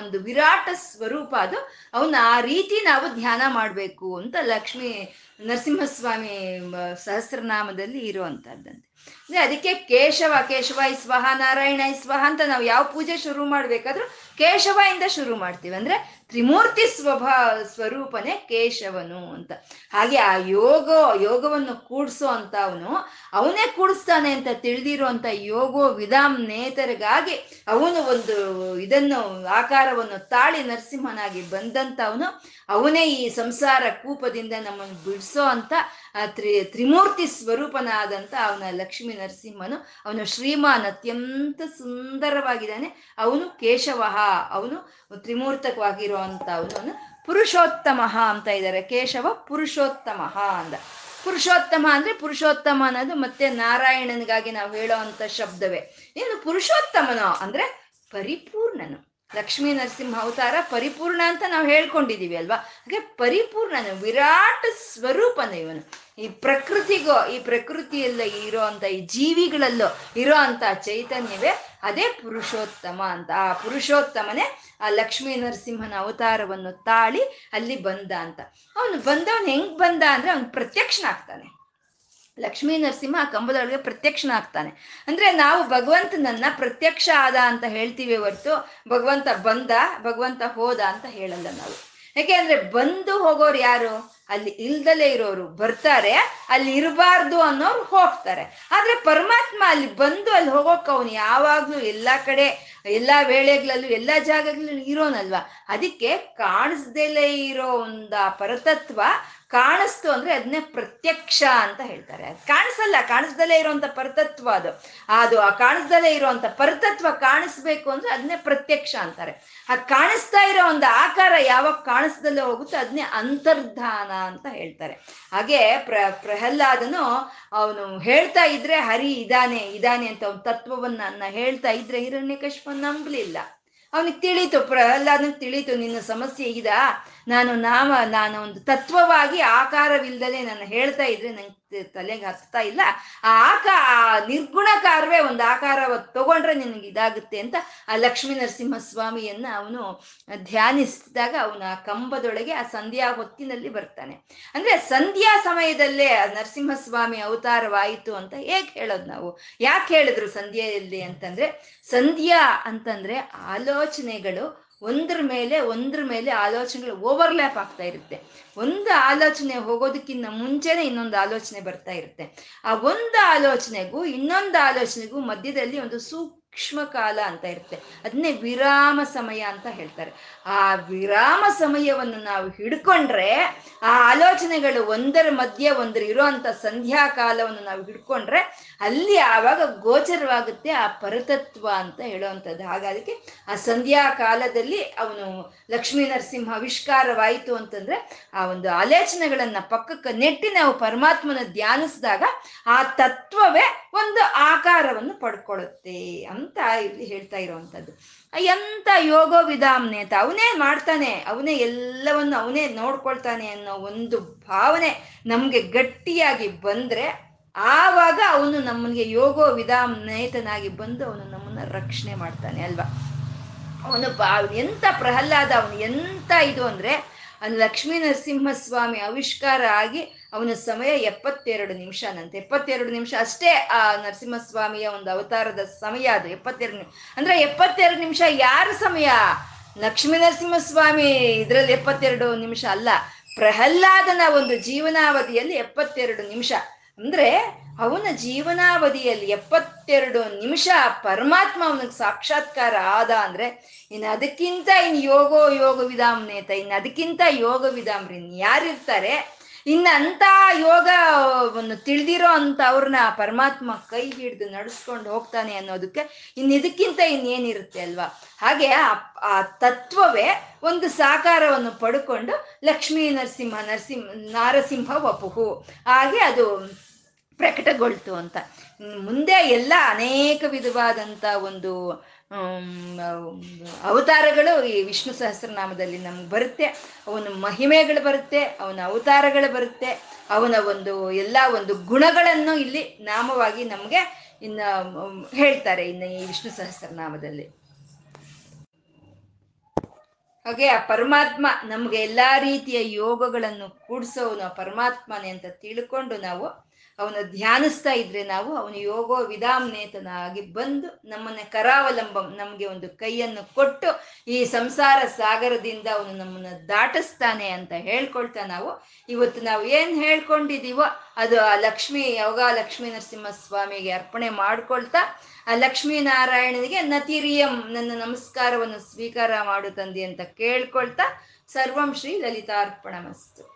ಒಂದು ವಿರಾಟ ಸ್ವರೂಪ ಅದು. ಅವನ ಆ ರೀತಿ ನಾವು ಧ್ಯಾನ ಮಾಡಬೇಕು ಅಂತ ಲಕ್ಷ್ಮೀ ನರಸಿಂಹಸ್ವಾಮಿ ಸಹಸ್ರನಾಮದಲ್ಲಿ ಇರುವಂತಹದ್ದಂತೆ. ಅಂದ್ರೆ ಅದಕ್ಕೆ ಕೇಶವ, ಕೇಶವ ಇ ಸ್ವಹ, ನಾರಾಯಣ ಇ ಸ್ವಹ ಅಂತ ನಾವು ಯಾವ ಪೂಜೆ ಶುರು ಮಾಡ್ಬೇಕಾದ್ರೂ ಕೇಶವ ಇಂದ ಶುರು ಮಾಡ್ತೀವಿ. ಅಂದ್ರೆ ತ್ರಿಮೂರ್ತಿ ಸ್ವಭಾ ಸ್ವರೂಪನೇ ಕೇಶವನು ಅಂತ. ಹಾಗೆ ಆ ಯೋಗ ಯೋಗವನ್ನು ಕೂಡಿಸೋ ಅಂತ ಅವನು ಅವನೇ ಕೂಡಿಸ್ತಾನೆ ಅಂತ ತಿಳಿದಿರುವಂತ ಯೋಗೋ ವಿಧಾಮ್ ನೇತರಿಗಾಗಿ ಅವನು ಒಂದು ಇದನ್ನು ಆಕಾರವನ್ನು ತಾಳಿ ನರಸಿಂಹನಾಗಿ ಬಂದಂತ ಅವನು ಅವನೇ ಈ ಸಂಸಾರ ಕೂಪದಿಂದ ನಮ್ಮನ್ನು ಬಿಡಿಸೋ ಅಂತ ತ್ರಿ ತ್ರಿಮೂರ್ತಿ ಸ್ವರೂಪನಾದಂತ ಅವನ ಲಕ್ಷ್ಮೀ ನರಸಿಂಹನು. ಅವನು ಶ್ರೀಮಾನ್, ಅತ್ಯಂತ ಸುಂದರವಾಗಿದ್ದಾನೆ. ಅವನು ಕೇಶವ, ಅವನು ತ್ರಿಮೂರ್ತಕವಾಗಿರುವಂತ ಅವನು ಪುರುಷೋತ್ತಮ ಅಂತ ಇದ್ದಾರೆ. ಕೇಶವ ಪುರುಷೋತ್ತಮ ಅಂದ. ಪುರುಷೋತ್ತಮ ಅಂದ್ರೆ ಪುರುಷೋತ್ತಮ ಅನ್ನೋದು ಮತ್ತೆ ನಾರಾಯಣನಿಗಾಗಿ ನಾವು ಹೇಳೋ ಅಂತ ಶಬ್ದವೇ. ಏನು ಪುರುಷೋತ್ತಮನೋ ಅಂದ್ರೆ ಪರಿಪೂರ್ಣನು. ಲಕ್ಷ್ಮೀ ನರಸಿಂಹ ಅವತಾರ ಪರಿಪೂರ್ಣ ಅಂತ ನಾವು ಹೇಳ್ಕೊಂಡಿದ್ದೀವಿ ಅಲ್ವಾ, ಹಾಗೆ ಪರಿಪೂರ್ಣನು, ವಿರಾಟ್ ಸ್ವರೂಪನ ಇವನು. ಈ ಪ್ರಕೃತಿಗೋ, ಈ ಪ್ರಕೃತಿಯಲ್ಲೇ ಇರೋ ಅಂತ ಈ ಜೀವಿಗಳಲ್ಲೋ ಇರೋ ಅಂತ ಚೈತನ್ಯವೇ ಅದೇ ಪುರುಷೋತ್ತಮ ಅಂತ. ಆ ಪುರುಷೋತ್ತಮನೇ ಆ ಲಕ್ಷ್ಮೀ ನರಸಿಂಹನ ಅವತಾರವನ್ನು ತಾಳಿ ಅಲ್ಲಿ ಬಂದ ಅಂತ. ಅವನು ಬಂದವನು ಹೆಂಗ್ ಬಂದ ಅಂದ್ರೆ, ಅವನು ಪ್ರತ್ಯಕ್ಷನಾಗ್ತಾನೆ. ಲಕ್ಷ್ಮೀ ನರಸಿಂಹ ಆ ಕಂಬದೊಳಗೆ ಪ್ರತ್ಯಕ್ಷನಾಗ್ತಾನೆ. ಅಂದ್ರೆ ನಾವು ಭಗವಂತನನ್ನ ಪ್ರತ್ಯಕ್ಷ ಆದ ಅಂತ ಹೇಳ್ತೀವಿ ಹೊರತು ಭಗವಂತ ಬಂದ, ಭಗವಂತ ಹೋದ ಅಂತ ಹೇಳಲ್ಲ ನಾವು. ಯಾಕೆ ಅಂದ್ರೆ ಬಂದು ಹೋಗೋರು ಯಾರು? ಅಲ್ಲಿ ಇಲ್ದಲೇ ಇರೋರು ಬರ್ತಾರೆ, ಅಲ್ಲಿ ಇರಬಾರ್ದು ಅನ್ನೋರು ಹೋಗ್ತಾರೆ. ಆದ್ರೆ ಪರಮಾತ್ಮ ಅಲ್ಲಿ ಬಂದು ಅಲ್ಲಿ ಹೋಗೋಕೆ ಅವನು ಯಾವಾಗ್ಲೂ ಎಲ್ಲಾ ಕಡೆ ಎಲ್ಲಾ ವೇಳೆಗಳಲ್ಲೂ ಎಲ್ಲಾ ಜಾಗಗಳಲ್ಲೂ ಇರೋನಲ್ವಾ. ಅದಕ್ಕೆ ಕಾಣಿಸ್ದಲೇ ಇರೋ ಒಂದ ಪರತತ್ವ ಕಾಣಿಸ್ತು ಅಂದ್ರೆ ಅದನ್ನೇ ಪ್ರತ್ಯಕ್ಷ ಅಂತ ಹೇಳ್ತಾರೆ. ಅದು ಕಾಣಿಸಲ್ಲ, ಕಾಣಿಸ್ದಲೇ ಇರೋಂಥ ಪರತತ್ವ ಅದು ಅದು ಆ ಕಾಣಿಸ್ದಲೇ ಇರೋಂಥ ಪರತತ್ವ ಕಾಣಿಸ್ಬೇಕು ಅಂದ್ರೆ ಅದನ್ನೇ ಪ್ರತ್ಯಕ್ಷ ಅಂತಾರೆ. ಆ ಕಾಣಿಸ್ತಾ ಇರೋ ಒಂದು ಆಕಾರ ಯಾವಾಗ ಕಾಣಿಸ್ದಲ್ಲೇ ಹೋಗುತ್ತೋ ಅದನ್ನೇ ಅಂತರ್ಧಾನ ಅಂತ ಹೇಳ್ತಾರೆ. ಹಾಗೆ ಪ್ರ ಪ್ರಹ್ಲಾದನು ಅವನು ಹೇಳ್ತಾ ಇದ್ರೆ ಹರಿ ಇದಾನೆ ಇದಾನೆ ಅಂತ ಅವ್ನ ತತ್ವವನ್ನ ಅನ್ನ ಹೇಳ್ತಾ ಇದ್ರೆ ಹಿರಣ್ಯಕಶ್ಯಪನ ನಂಬಲಿಲ್ಲ. ಅವನಿಗೆ ತಿಳಿತು, ಪ್ರಹ್ಲಾದನಿಗೆ ತಿಳಿತು, ನಿನ್ನ ಸಮಸ್ಯೆ ಇದಾ, ನಾನು ನಾಮ ನಾನು ಒಂದು ತತ್ವವಾಗಿ ಆಕಾರವಿಲ್ಲದೆ ನಾನು ಹೇಳ್ತಾ ಇದ್ರೆ ನಂಗೆ ತಲೆಗೆ ಹತ್ತಾ ಇಲ್ಲ, ಆ ಆಕಾ ನಿರ್ಗುಣಕಾರವೇ ಒಂದು ಆಕಾರ ತಗೊಂಡ್ರೆ ನಿನಗೆ ಇದಾಗುತ್ತೆ ಅಂತ ಆ ಲಕ್ಷ್ಮೀ ನರಸಿಂಹಸ್ವಾಮಿಯನ್ನ ಅವನು ಧ್ಯಾನಿಸಿದಾಗ ಅವನ ಕಂಬದೊಳಗೆ ಆ ಸಂಧ್ಯಾ ಹೊತ್ತಿನಲ್ಲಿ ಬರ್ತಾನೆ. ಅಂದ್ರೆ ಸಂಧ್ಯಾ ಸಮಯದಲ್ಲೇ ನರಸಿಂಹಸ್ವಾಮಿ ಅವತಾರವಾಯಿತು ಅಂತ ಹೇಗೆ ಹೇಳೋದು ನಾವು? ಯಾಕೆ ಹೇಳಿದ್ರು ಸಂಧ್ಯೆಯಲ್ಲಿ ಅಂತಂದ್ರೆ, ಸಂಧ್ಯಾ ಅಂತಂದ್ರೆ ಆಲೋಚನೆಗಳು ಒಂದ್ರ ಮೇಲೆ ಒಂದ್ರ ಮೇಲೆ ಆಲೋಚನೆಗಳು ಓವರ್ಲ್ಯಾಪ್ ಆಗ್ತಾ ಇರುತ್ತೆ. ಒಂದು ಆಲೋಚನೆ ಹೋಗೋದಕ್ಕಿಂತ ಮುಂಚೆನೆ ಇನ್ನೊಂದು ಆಲೋಚನೆ ಬರ್ತಾ ಇರುತ್ತೆ. ಆ ಒಂದು ಆಲೋಚನೆಗೂ ಇನ್ನೊಂದು ಆಲೋಚನೆಗೂ ಮಧ್ಯದಲ್ಲಿ ಒಂದು ಸೂಕ್ಷ್ಮ ಕಾಲ ಅಂತ ಇರುತ್ತೆ. ಅದನ್ನೇ ವಿರಾಮ ಸಮಯ ಅಂತ ಹೇಳ್ತಾರೆ. ಆ ವಿರಾಮ ಸಮಯವನ್ನು ನಾವು ಹಿಡ್ಕೊಂಡ್ರೆ, ಆ ಆಲೋಚನೆಗಳು ಒಂದರ ಮಧ್ಯೆ ಒಂದರ ಇರೋಂಥ ಸಂಧ್ಯಾ ಕಾಲವನ್ನು ನಾವು ಹಿಡ್ಕೊಂಡ್ರೆ ಅಲ್ಲಿ ಆವಾಗ ಗೋಚರವಾಗುತ್ತೆ ಆ ಪರತತ್ವ ಅಂತ ಹೇಳುವಂಥದ್ದು. ಹಾಗಾಗಿ ಆ ಸಂಧ್ಯಾ ಕಾಲದಲ್ಲಿ ಅವನು ಲಕ್ಷ್ಮೀ ನರಸಿಂಹ ಆವಿಷ್ಕಾರವಾಯಿತು ಅಂತಂದ್ರೆ ಆ ಒಂದು ಆಲೋಚನೆಗಳನ್ನ ಪಕ್ಕಕ್ಕೆ ನೆಟ್ಟಿ ನಾವು ಪರಮಾತ್ಮನ ಧ್ಯಾನಿಸಿದಾಗ ಆ ತತ್ವವೇ ಒಂದು ಆಕಾರವನ್ನು ಪಡ್ಕೊಳ್ಳುತ್ತೆ ಅಂತ ಇಲ್ಲಿ ಹೇಳ್ತಾ ಇರುವಂಥದ್ದು. ಎಂತ ಯೋಗೋ ವಿಧಾಮ್ನೇತ, ಅವನೇ ಮಾಡ್ತಾನೆ, ಅವನೇ ಎಲ್ಲವನ್ನು ಅವನೇ ನೋಡ್ಕೊಳ್ತಾನೆ ಅನ್ನೋ ಒಂದು ಭಾವನೆ ನಮ್ಗೆ ಗಟ್ಟಿಯಾಗಿ ಬಂದ್ರೆ ಆವಾಗ ಅವನು ನಮಗೆ ಯೋಗೋ ವಿಧಾಮ್ನೇತನಾಗಿ ಬಂದು ಅವನು ನಮ್ಮನ್ನ ರಕ್ಷಣೆ ಮಾಡ್ತಾನೆ ಅಲ್ವಾ. ಅವನು ಎಂತ ಪ್ರಹ್ಲಾದ, ಅವನು ಎಂತ ಇದು ಅಂದ್ರೆ ಲಕ್ಷ್ಮೀ ನರಸಿಂಹಸ್ವಾಮಿ ಆವಿಷ್ಕಾರ ಆಗಿ ಅವನ ಸಮಯ ಎಪ್ಪತ್ತೆರಡು ನಿಮಿಷನಂತೆ. ಎಪ್ಪತ್ತೆರಡು ನಿಮಿಷ ಅಷ್ಟೇ ಆ ನರಸಿಂಹಸ್ವಾಮಿಯ ಒಂದು ಅವತಾರದ ಸಮಯ ಅದು, ಎಪ್ಪತ್ತೆರಡು ನಿಮಿಷ ಅಂದ್ರೆ ಎಪ್ಪತ್ತೆರಡು ನಿಮಿಷ ಯಾರ ಸಮಯ? ಲಕ್ಷ್ಮೀ ನರಸಿಂಹಸ್ವಾಮಿ ಇದರಲ್ಲಿ ಎಪ್ಪತ್ತೆರಡು ನಿಮಿಷ ಅಲ್ಲ, ಪ್ರಹ್ಲಾದನ ಒಂದು ಜೀವನಾವಧಿಯಲ್ಲಿ ಎಪ್ಪತ್ತೆರಡು ನಿಮಿಷ ಅಂದ್ರೆ ಅವನ ಜೀವನಾವಧಿಯಲ್ಲಿ ಎಪ್ಪತ್ತೆರಡು ನಿಮಿಷ ಪರಮಾತ್ಮ ಅವನಿಗೆ ಸಾಕ್ಷಾತ್ಕಾರ ಆದ ಅಂದ್ರೆ ಇನ್ನು ಅದಕ್ಕಿಂತ ಇನ್ನು ಯೋಗೋ ಯೋಗ ವಿಧಾಮ್ನೇತ, ಇನ್ನು ಅದಕ್ಕಿಂತ ಯೋಗ ವಿಧಾಮ್ರಿ ಯಾರಿರ್ತಾರೆ? ಇನ್ನು ಅಂತ ಯೋಗವನ್ನು ತಿಳಿದಿರೋ ಅಂತ ಅವ್ರನ್ನ ಪರಮಾತ್ಮ ಕೈ ಹಿಡಿದು ನಡೆಸ್ಕೊಂಡು ಹೋಗ್ತಾನೆ ಅನ್ನೋದಕ್ಕೆ ಇನ್ನು ಇದಕ್ಕಿಂತ ಇನ್ನೇನಿರುತ್ತೆ ಅಲ್ವಾ. ಹಾಗೆ ಆ ತತ್ವವೇ ಒಂದು ಸಾಕಾರವನ್ನು ಪಡ್ಕೊಂಡು ಲಕ್ಷ್ಮೀ ನರಸಿಂಹ ನರಸಿಂಹ ನಾರಸಿಂಹ ವಪುಹು ಹಾಗೆ ಅದು ಪ್ರಕಟಗೊಳ್ತು ಅಂತ. ಮುಂದೆ ಎಲ್ಲ ಅನೇಕ ವಿಧವಾದಂಥ ಒಂದು ಅವತಾರಗಳು ಈ ವಿಷ್ಣು ಸಹಸ್ರನಾಮದಲ್ಲಿ ನಮ್ಗೆ ಬರುತ್ತೆ. ಅವನ ಮಹಿಮೆಗಳು ಬರುತ್ತೆ, ಅವನ ಅವತಾರಗಳು ಬರುತ್ತೆ, ಅವನ ಒಂದು ಎಲ್ಲ ಒಂದು ಗುಣಗಳನ್ನು ಇಲ್ಲಿ ನಾಮವಾಗಿ ನಮಗೆ ಇನ್ನು ಹೇಳ್ತಾರೆ ಇನ್ನು ಈ ವಿಷ್ಣು ಸಹಸ್ರನಾಮದಲ್ಲಿ. ಹಾಗೆ ಆ ಪರಮಾತ್ಮ ನಮ್ಗೆ ಎಲ್ಲ ರೀತಿಯ ಯೋಗಗಳನ್ನು ಕೂಡಿಸೋನು ಪರಮಾತ್ಮನೇ ಅಂತ ತಿಳ್ಕೊಂಡು ನಾವು ಅವನ ಧ್ಯಾನಿಸ್ತಾ ಇದ್ರೆ ನಾವು ಅವನ ಯೋಗೋ ವಿಧಾಮ್ನೇತನಾಗಿ ಬಂದು ನಮ್ಮನ್ನ ಕರಾವಲಂಬಂ ನಮಗೆ ಒಂದು ಕೈಯನ್ನು ಕೊಟ್ಟು ಈ ಸಂಸಾರ ಸಾಗರದಿಂದ ಅವನು ನಮ್ಮನ್ನ ದಾಟಿಸ್ತಾನೆ ಅಂತ ಹೇಳ್ಕೊಳ್ತಾ ನಾವು ಇವತ್ತು ನಾವು ಏನ್ ಹೇಳ್ಕೊಂಡಿದೀವೋ ಅದು ಆ ಲಕ್ಷ್ಮೀ ಯೋಗ ಲಕ್ಷ್ಮೀ ನರಸಿಂಹ ಸ್ವಾಮಿಗೆ ಅರ್ಪಣೆ ಮಾಡ್ಕೊಳ್ತಾ ಆ ಲಕ್ಷ್ಮೀನಾರಾಯಣನಿಗೆ ನತಿರಿಯಂ ನನ್ನ ನಮಸ್ಕಾರವನ್ನು ಸ್ವೀಕಾರ ಮಾಡು ತಂದೆ ಅಂತ ಕೇಳ್ಕೊಳ್ತಾ ಸರ್ವಂ ಶ್ರೀ ಲಲಿತಾರ್ಪಣಮಸ್ತು.